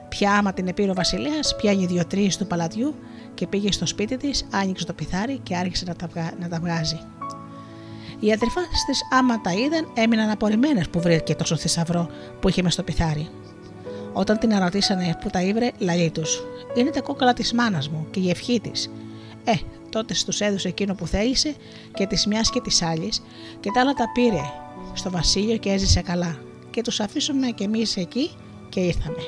Πια άμα την επήρε ο βασιλέας, πιάνει 2-3 του παλατιού και πήγε στο σπίτι της, άνοιξε το πιθάρι και άρχισε να τα βγάζει. Οι αδερφάδες της άμα τα είδαν έμειναν απορριμμένες που βρήκε τόσο θησαυρό που είχε μες στο πιθάρι. Όταν την αναρωτήσανε που τα ήβρε, λαλεί τους, «Είναι τα κόκαλα της μάνας μου και η ευχή της». Τότε τους έδωσε εκείνο που θέλησε και της μιας και της άλλης και τα άλλα τα πήρε στο βασίλειο και έζησε καλά και τους αφήσαμε και εμείς εκεί και ήρθαμε.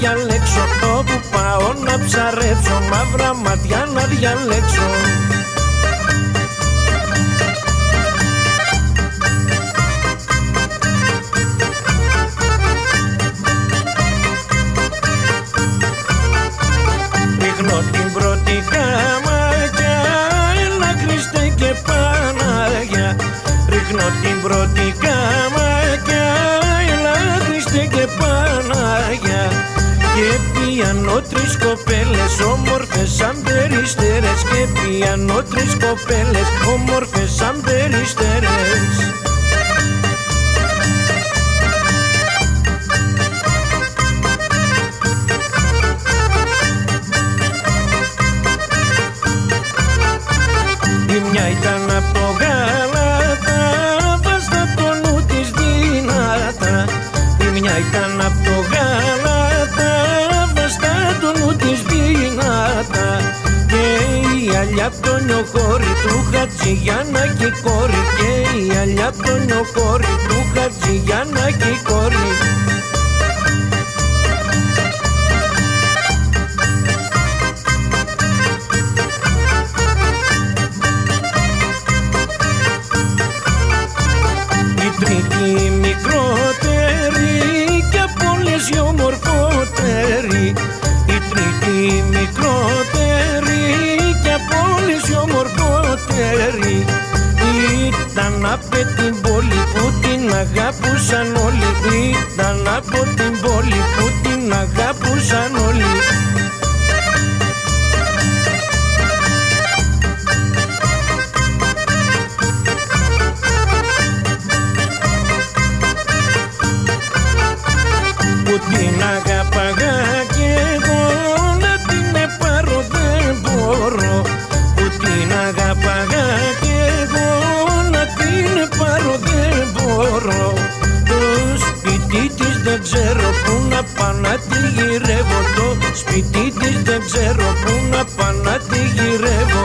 διαλέξω. Όπου πάω να ψαρέψω, μαύρα ματιά να διαλέξω. Ρίχνω την πρώτη καμάκια, ένα Χριστέ και Παναγιά. Ρίχνω την πρώτη καμάκια, ένα Χριστέ και Παναγιά. Και πιάνω τρεις κοπέλες όμορφες σαν περιστέρες. Και πιάνω τρεις κοπέλες όμορφες σαν περιστέρες. Η μια ήταν απ' το Γαλάτα, βάστα το νου της δυνατά. Η μια ήταν απ' το Γαλάτα, βάστα το νου της δυνατά. Και η άλλη απ' το Νιοχώρι του Χατζηγιάννα και η κόρη. Και η άλλη απ' το Νιοχώρι του Χατζηγιάννα και η κόρη. Η μικρότερη και απ' όλες η ομορφότερη. Η τρίτη η μικρότερη και απ' όλες η ομορφότερη. Ήταν από την πόλη που την αγάπουσαν όλοι. Ήταν από την πόλη που την αγάπουσαν όλοι. Την αγαπάγα κι εγώ, να την επάρω δεν μπορώ. Που την αγαπάγα κι εγώ, να την επάρω δεν μπορώ. Το σπίτι της δεν ξέρω που να πάω να τη γυρεύω. Το σπίτι της δεν ξέρω που να πάω να τη γυρεύω.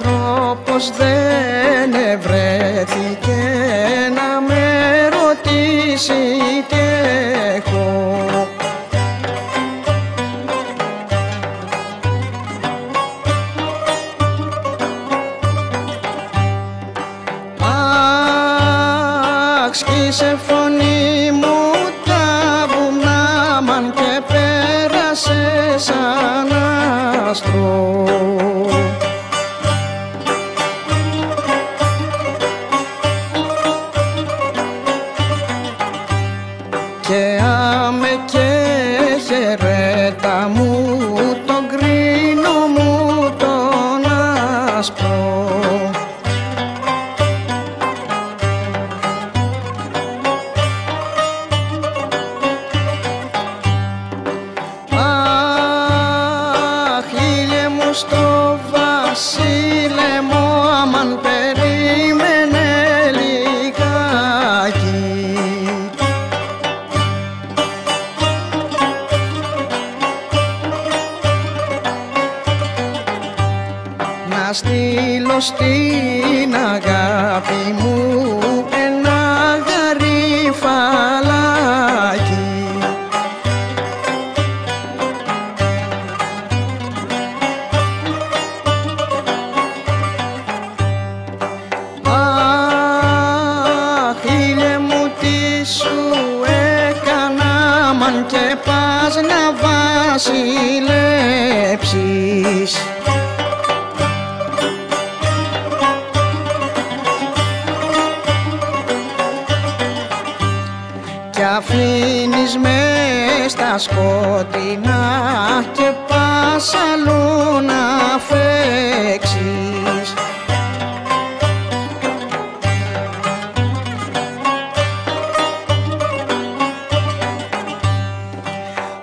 ανθρώπος δεν ευρέθηκε να με ρωτήσει τι έχω. Αχ, σκίσε φωνή μου τα βουνά μαν και πέρασε σαν άστρο. Και άμε και χαιρέτα μου τον κρίνο μου τον άσπρο. Αχ, ήλιε μου στο βασίλε μου αμαν περίμενε λιγάκι. Να στείλω στην αγάπη μου ένα γαρίφαλάκι. Αχ, ήλιε μου τι σου έκανα μαν και πας να βασιλέψεις. Κι αφήνεις με στα σκοτεινά και πας αλλού να φέξεις.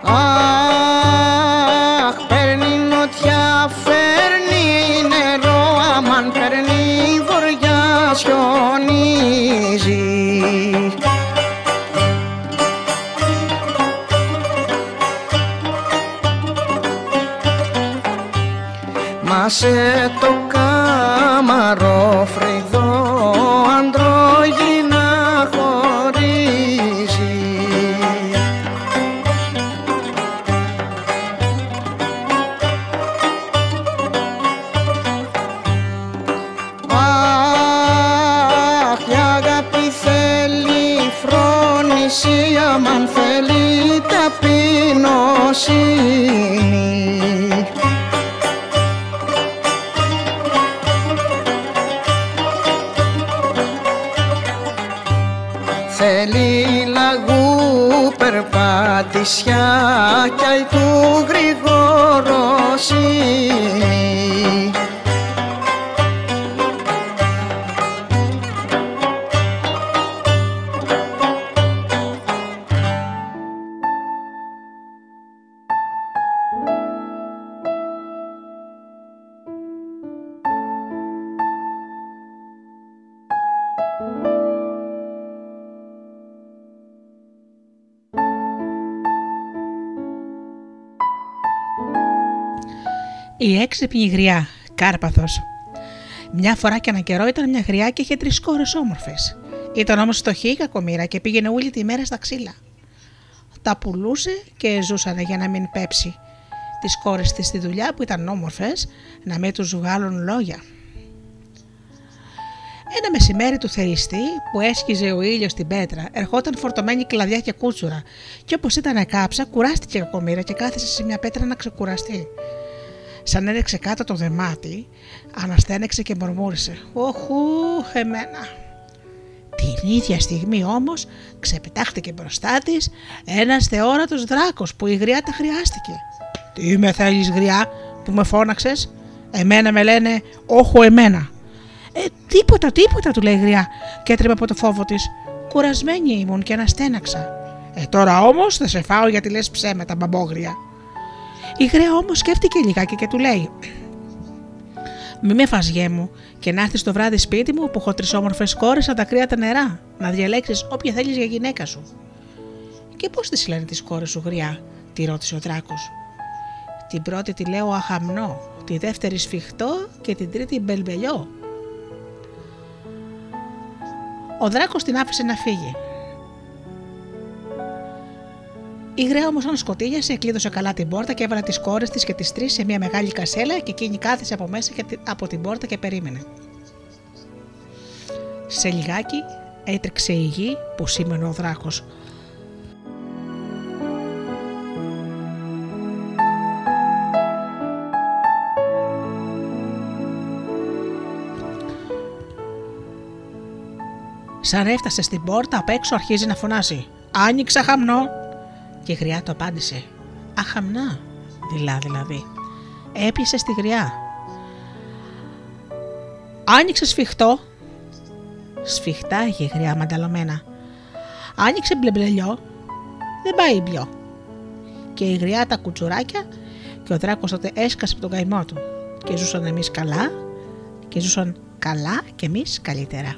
Αχ, παίρνει νοτιά, φέρνει νερό, αμάν παίρνει βοριά, σιωνίζει. Μα σε το καμαρόφρυδο ανδρόγυνα χωρίζει. Αχ, η αγάπη θέλει φρόνηση, αμάν θέλει ταπεινοσύνη. Θέλει λαγού περπατησιά κι αητού γρηγοροσύνη. Η έξυπνη γριά, Κάρπαθος. Μια φορά και έναν καιρό ήταν μια γριά και είχε τρεις κόρες όμορφες. Ήταν όμως φτωχή η κακομοίρα και πήγαινε όλη τη μέρα στα ξύλα. Τα πουλούσε και ζούσανε για να μην πέψει. Τις κόρες της στη δουλειά που ήταν όμορφες, να μην τους βγάλουν λόγια. Ένα μεσημέρι του θεριστή που έσχιζε ο ήλιος στην πέτρα, ερχόταν φορτωμένη κλαδιά και κούτσουρα. Και όπως ήταν κάψα, κουράστηκε η κακομοίρα και κάθισε σε μια πέτρα να ξεκουραστεί. Σαν έρεξε κάτω το δεμάτι, αναστένεξε και μουρμούρισε «Οχού, εμένα». Την ίδια στιγμή όμως ξεπετάχτηκε μπροστά της ένας θεόρατος δράκος που η γριά τα χρειάστηκε. «Τι με θέλεις γριά που με φώναξες, εμένα με λένε όχο εμένα». «Τίποτα, τίποτα» του λέει η γριά και έτρεμε από το φόβο της. «Κουρασμένη ήμουν και αναστέναξα». «Τώρα όμως θα σε φάω γιατί λες ψέματα μπαμπόγρια». Η γραία όμως σκέφτηκε λιγάκι και του λέει «Μη με φας γιέ μου και να έρθεις το βράδυ σπίτι μου που έχω τρεις όμορφες κόρες σαν τα κρύα τα νερά, να διαλέξεις όποια θέλεις για γυναίκα σου». «Και πώς τις λένε τις κόρες σου γριά?» τη ρώτησε ο δράκος. «Την πρώτη τη λέω Αχαμνό, τη δεύτερη σφιχτό και την τρίτη μπελμπελιό. Ο δράκος την άφησε να φύγει. Η γραία όμως όταν σκοτήγιασε, κλείδωσε καλά την πόρτα και έβαλε τις κόρες της και τις τρεις σε μια μεγάλη κασέλα και εκείνη κάθισε από μέσα και από την πόρτα και περίμενε. Σε λιγάκι έτριξε η γη που σήμαινε ο δράκος. Σαν έφτασε στην πόρτα απ' έξω αρχίζει να φωνάζει «Άνοιξα χαμνό!» και η γριά του απάντησε «Αχαμνά!» δηλαδή. Έπιασε στη γριά. «Άνοιξε σφιχτό!» Σφιχτά η γριά μανταλωμένα. «Άνοιξε μπλεμπλελιό!» Δεν πάει μπλιό. Και η γριά τα κουτσουράκια και ο δράκος τότε έσκασε από τον καημό του και ζούσαν εμείς καλά και ζούσαν καλά και εμείς καλύτερα.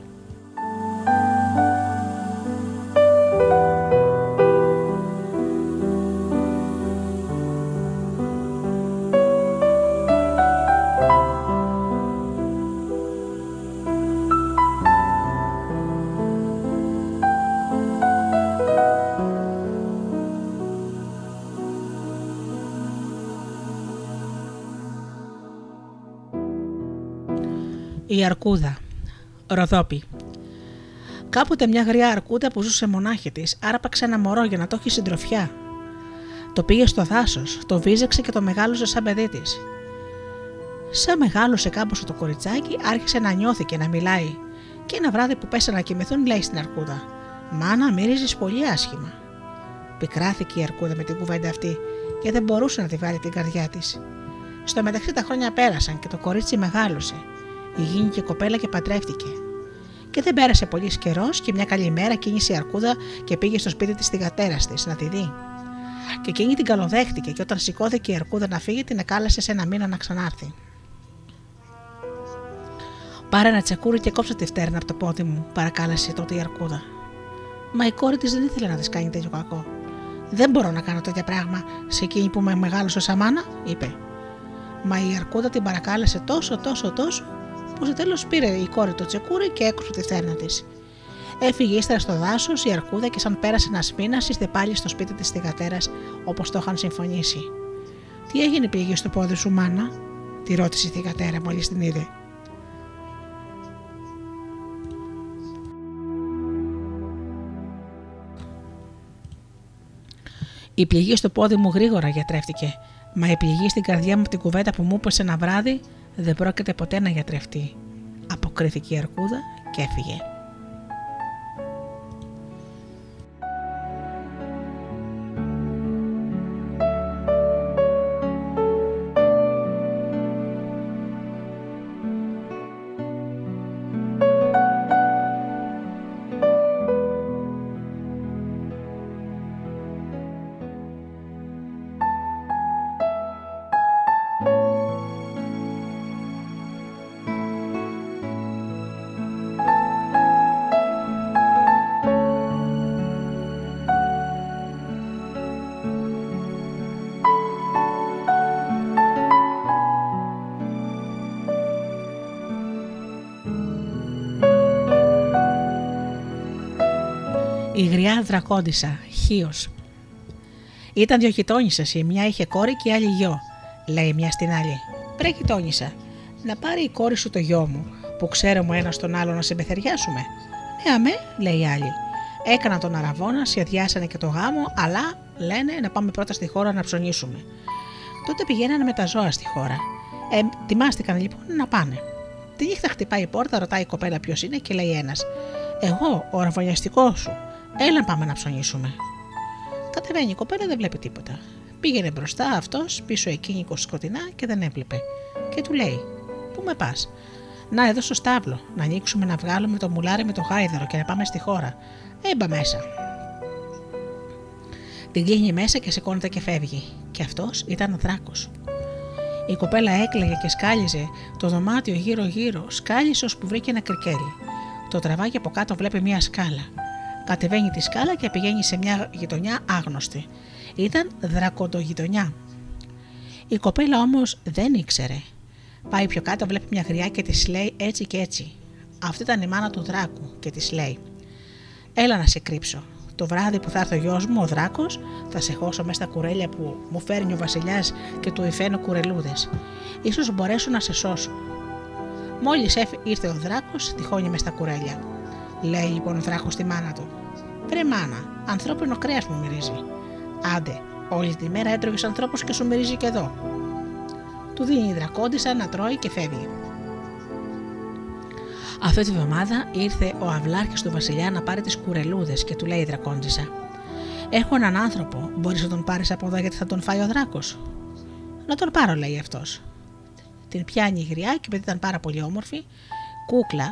Η Αρκούδα, Ροδόπη. Κάποτε μια γριά αρκούδα που ζούσε μονάχη της, άρπαξε ένα μωρό για να το έχει συντροφιά. Το πήγε στο δάσος, το βίζεξε και το μεγάλωσε σαν παιδί της. Σαν μεγάλωσε κάπως το κοριτσάκι, άρχισε να νιώθει και να μιλάει. Και ένα βράδυ που πέσανε να κοιμηθούν, λέει στην αρκούδα: «Μάνα, μυρίζεις πολύ άσχημα». Πικράθηκε η αρκούδα με την κουβέντα αυτή και δεν μπορούσε να τη βγάλει την καρδιά της. Στο μεταξύ τα χρόνια πέρασαν και το κορίτσι μεγάλωσε. Η γίνηκε κοπέλα και παντρεύτηκε. Και δεν πέρασε πολύ καιρό και μια καλή μέρα κίνησε η αρκούδα και πήγε στο σπίτι της θυγατέρας της να τη δει. Και εκείνη την καλοδέχτηκε και όταν σηκώθηκε η αρκούδα να φύγει, την εκάλασε σε ένα μήνα να ξανάρθει. «Πάρε ένα τσεκούρι και κόψε τη φτέρνα από το πόδι μου», παρακάλεσε τότε η αρκούδα. Μα η κόρη της δεν ήθελε να της κάνει τέτοιο κακό. «Δεν μπορώ να κάνω τέτοια πράγμα σε εκείνη που με μεγάλωσε σαν μάνα», είπε. Μα η αρκούδα την παρακάλεσε τόσο που στο τέλος πήρε η κόρη το τσεκούρι και έκοψε τη θέρνα της. Έφυγε ύστερα στο δάσος η αρκούδα και σαν πέρασε ένας μήνας είστε πάλι στο σπίτι της θυγατέρας όπως το είχαν συμφωνήσει. «Τι έγινε πήγε στο πόδι σου, μάνα?» τη ρώτησε η θυγατέρα μόλις την είδε. «Η πληγή στο πόδι μου γρήγορα γιατρεύτηκε, μα η πληγή στην καρδιά μου από την κουβέντα που μου είπε ένα βράδυ δεν πρόκειται ποτέ να γιατρευτεί», αποκρίθηκε η αρκούδα και έφυγε. Η γριά δρακόντισσα, Χίος. Ήταν δύο γειτόνισσες, η μια είχε κόρη και η άλλη γιο. Λέει μια στην άλλη: «Πρε γειτόνισσα, να πάρει η κόρη σου το γιο μου, που ξέρουμε ένα τον άλλο να συμπεθεριάσουμε». «Ναι, αμέ», λέει η άλλη. «Έκαναν τον αραβόνα, σχεδιάσανε και το γάμο, αλλά λένε να πάμε πρώτα στη χώρα να ψωνίσουμε». Τότε πηγαίνανε με τα ζώα στη χώρα. Ετοιμάστηκαν λοιπόν να πάνε. Τη νύχτα χτυπάει η πόρτα, ρωτάει η κοπέλα ποιος είναι και λέει ένας: «Εγώ, ο αραβωνιαστικός σου. Έλα πάμε να ψωνίσουμε». Κατεβαίνει η κοπέλα, δεν βλέπει τίποτα. Πήγαινε μπροστά αυτός, πίσω εκείνη σκοτεινά και δεν έβλεπε. Και του λέει: «Πού με πας?» «Να εδώ στο στάβλο, να ανοίξουμε να βγάλουμε το μουλάρι με το γάιδαρο και να πάμε στη χώρα». «Έμπα μέσα». Την κλείνει μέσα και σηκώνεται και φεύγει. Και αυτός ήταν ο δράκος. Η κοπέλα έκλαιγε και σκάλιζε το δωμάτιο γύρω-γύρω, σκάλισε ώσπου βρήκε ένα κρικέλι. Το τραβάει από κάτω, βλέπει μια σκάλα. Κατεβαίνει τη σκάλα και πηγαίνει σε μια γειτονιά άγνωστη. Ήταν δρακοντογειτονιά. Η κοπέλα όμως δεν ήξερε. Πάει πιο κάτω, βλέπει μια γριά και της λέει έτσι και έτσι. Αυτή ήταν η μάνα του δράκου και της λέει: έλα να σε κρύψω. Το βράδυ που θα έρθει ο γιος μου, ο δράκος, θα σε χώσω μέσα στα κουρέλια που μου φέρνει ο βασιλιάς και του υφαίνω κουρελούδες. Ίσως μπορέσω να σε σώσω. Μόλις ήρθε ο δράκος, τυχόνι μες στα κουρέλια. Λέει λοιπόν ο δράκος στη μάνα του: βρε μάνα, ανθρώπινο κρέας μου μυρίζει. Άντε, όλη τη μέρα έτρωγες ανθρώπους και σου μυρίζει και εδώ. Του δίνει η δρακόντισσα να τρώει και φεύγει. Αυτή τη βδομάδα ήρθε ο αυλάρχης του βασιλιά να πάρει τις κουρελούδες και του λέει η δρακόντισσα: έχω έναν άνθρωπο, μπορείς να τον πάρεις από εδώ γιατί θα τον φάει ο δράκος? Να τον πάρω, λέει αυτός. Την πιάνει η γριά και επειδή ήταν πάρα πολύ όμορφη, κούκλα,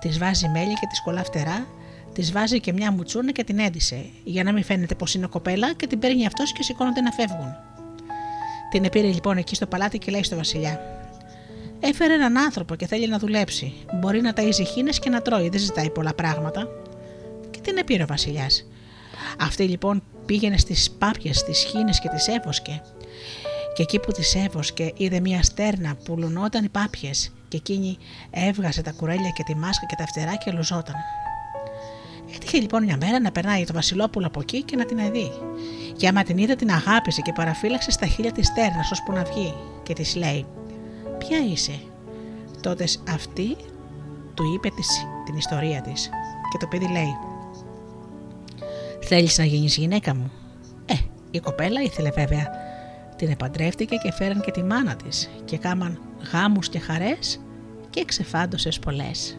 της βάζει μέλι και της κολλά φτερά, της βάζει και μια μουτσούνα και την έντυσε, για να μην φαίνεται πως είναι κοπέλα, και την παίρνει αυτός και σηκώνονται να φεύγουν. Την επήρε λοιπόν εκεί στο παλάτι και λέει στο βασιλιά: έφερε έναν άνθρωπο και θέλει να δουλέψει. Μπορεί να ταΐζει χήνες και να τρώει, δεν ζητάει πολλά πράγματα. Και την επήρε ο βασιλιάς. Αυτή λοιπόν πήγαινε στις πάπιες, στις χήνες και τις έβοσκε. Και εκεί που τις έβοσκε είδε μια στέρνα που λουνόταν οι πάπιες, και εκείνη έβγαζε τα κουρέλια και τη μάσκα και τα φτερά και λουζόταν. Έτυχε λοιπόν μια μέρα να περνάει το βασιλόπουλο από εκεί και να την δει. Και άμα την είδε, την αγάπησε και παραφύλαξε στα χείλια της στέρνας ώσπου να βγει, και της λέει: ποια είσαι? Τότε αυτή του είπε την ιστορία της, και το παιδί λέει: θέλεις να γίνεις γυναίκα μου? Η κοπέλα ήθελε βέβαια. Την επαντρεύτηκε και φέραν και τη μάνα της και κάμαν γάμους και χαρές και εξεφάντωσες πολλές.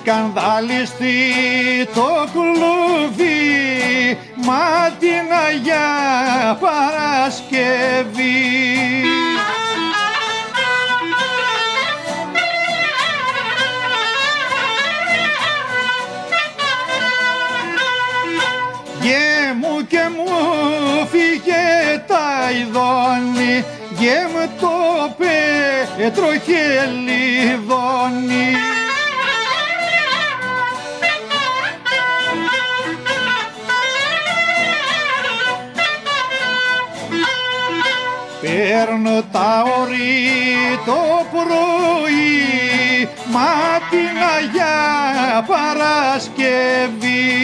Σκανδαλιστεί το κλουβί, μα την Αγία Παρασκευή. Γέμου και μου φύγε τα ειδώνη, γέμου το πέτρο χελιδώνη. Παίρνω τα ωρί το πρωί, μα την Αγία Παρασκευή.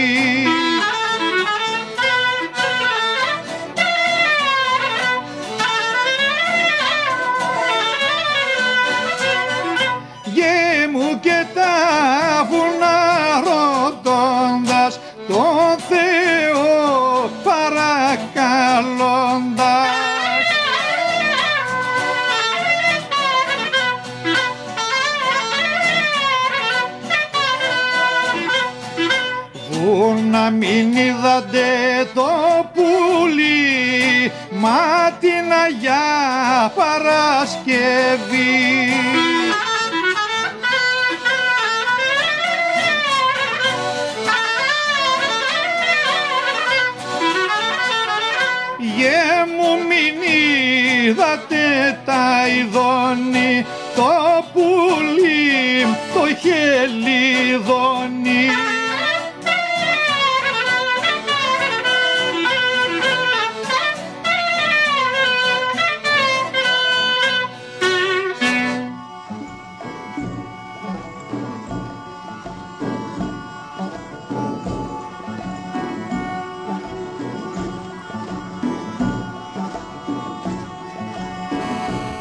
Γέμου και τα βουνά ρωτώντας, τον Θεό παρακαλώντας. Να μην είδατε το πουλί, μα την Αγία Παρασκευή. Γε μου μην είδατε τα ειδώνει, το πουλί, το χελιδώνει.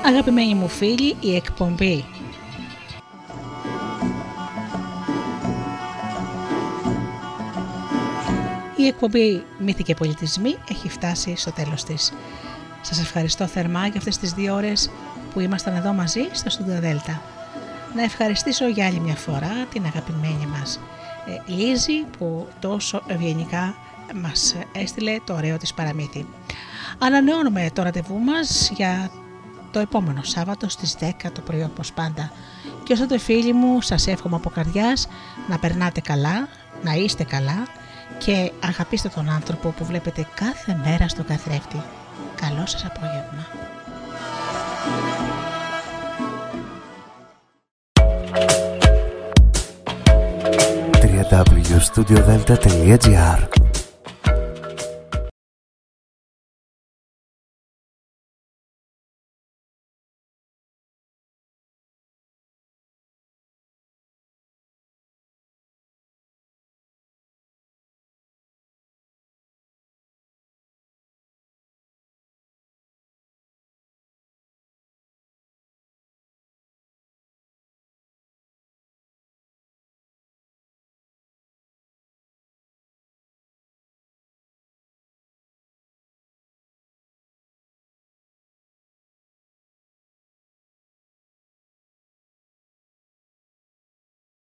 Αγαπημένοι μου φίλοι, η εκπομπή Μύθοι και Πολιτισμοί έχει φτάσει στο τέλος της. Σας ευχαριστώ θερμά για αυτές τις 2 ώρες που ήμασταν εδώ μαζί στο Studio Delta. Να ευχαριστήσω για άλλη μια φορά την αγαπημένη μας Λίζη που τόσο ευγενικά μας έστειλε το ωραίο της παραμύθι. Ανανεώνουμε το ραντεβού μας για το επόμενο Σάββατο στις 10 το πρωί όπως πάντα. Και ως τότε φίλοι μου σας εύχομαι από καρδιάς να περνάτε καλά, να είστε καλά και αγαπήστε τον άνθρωπο που βλέπετε κάθε μέρα στον καθρέφτη. Καλό σας απόγευμα. www.studiodelta.gr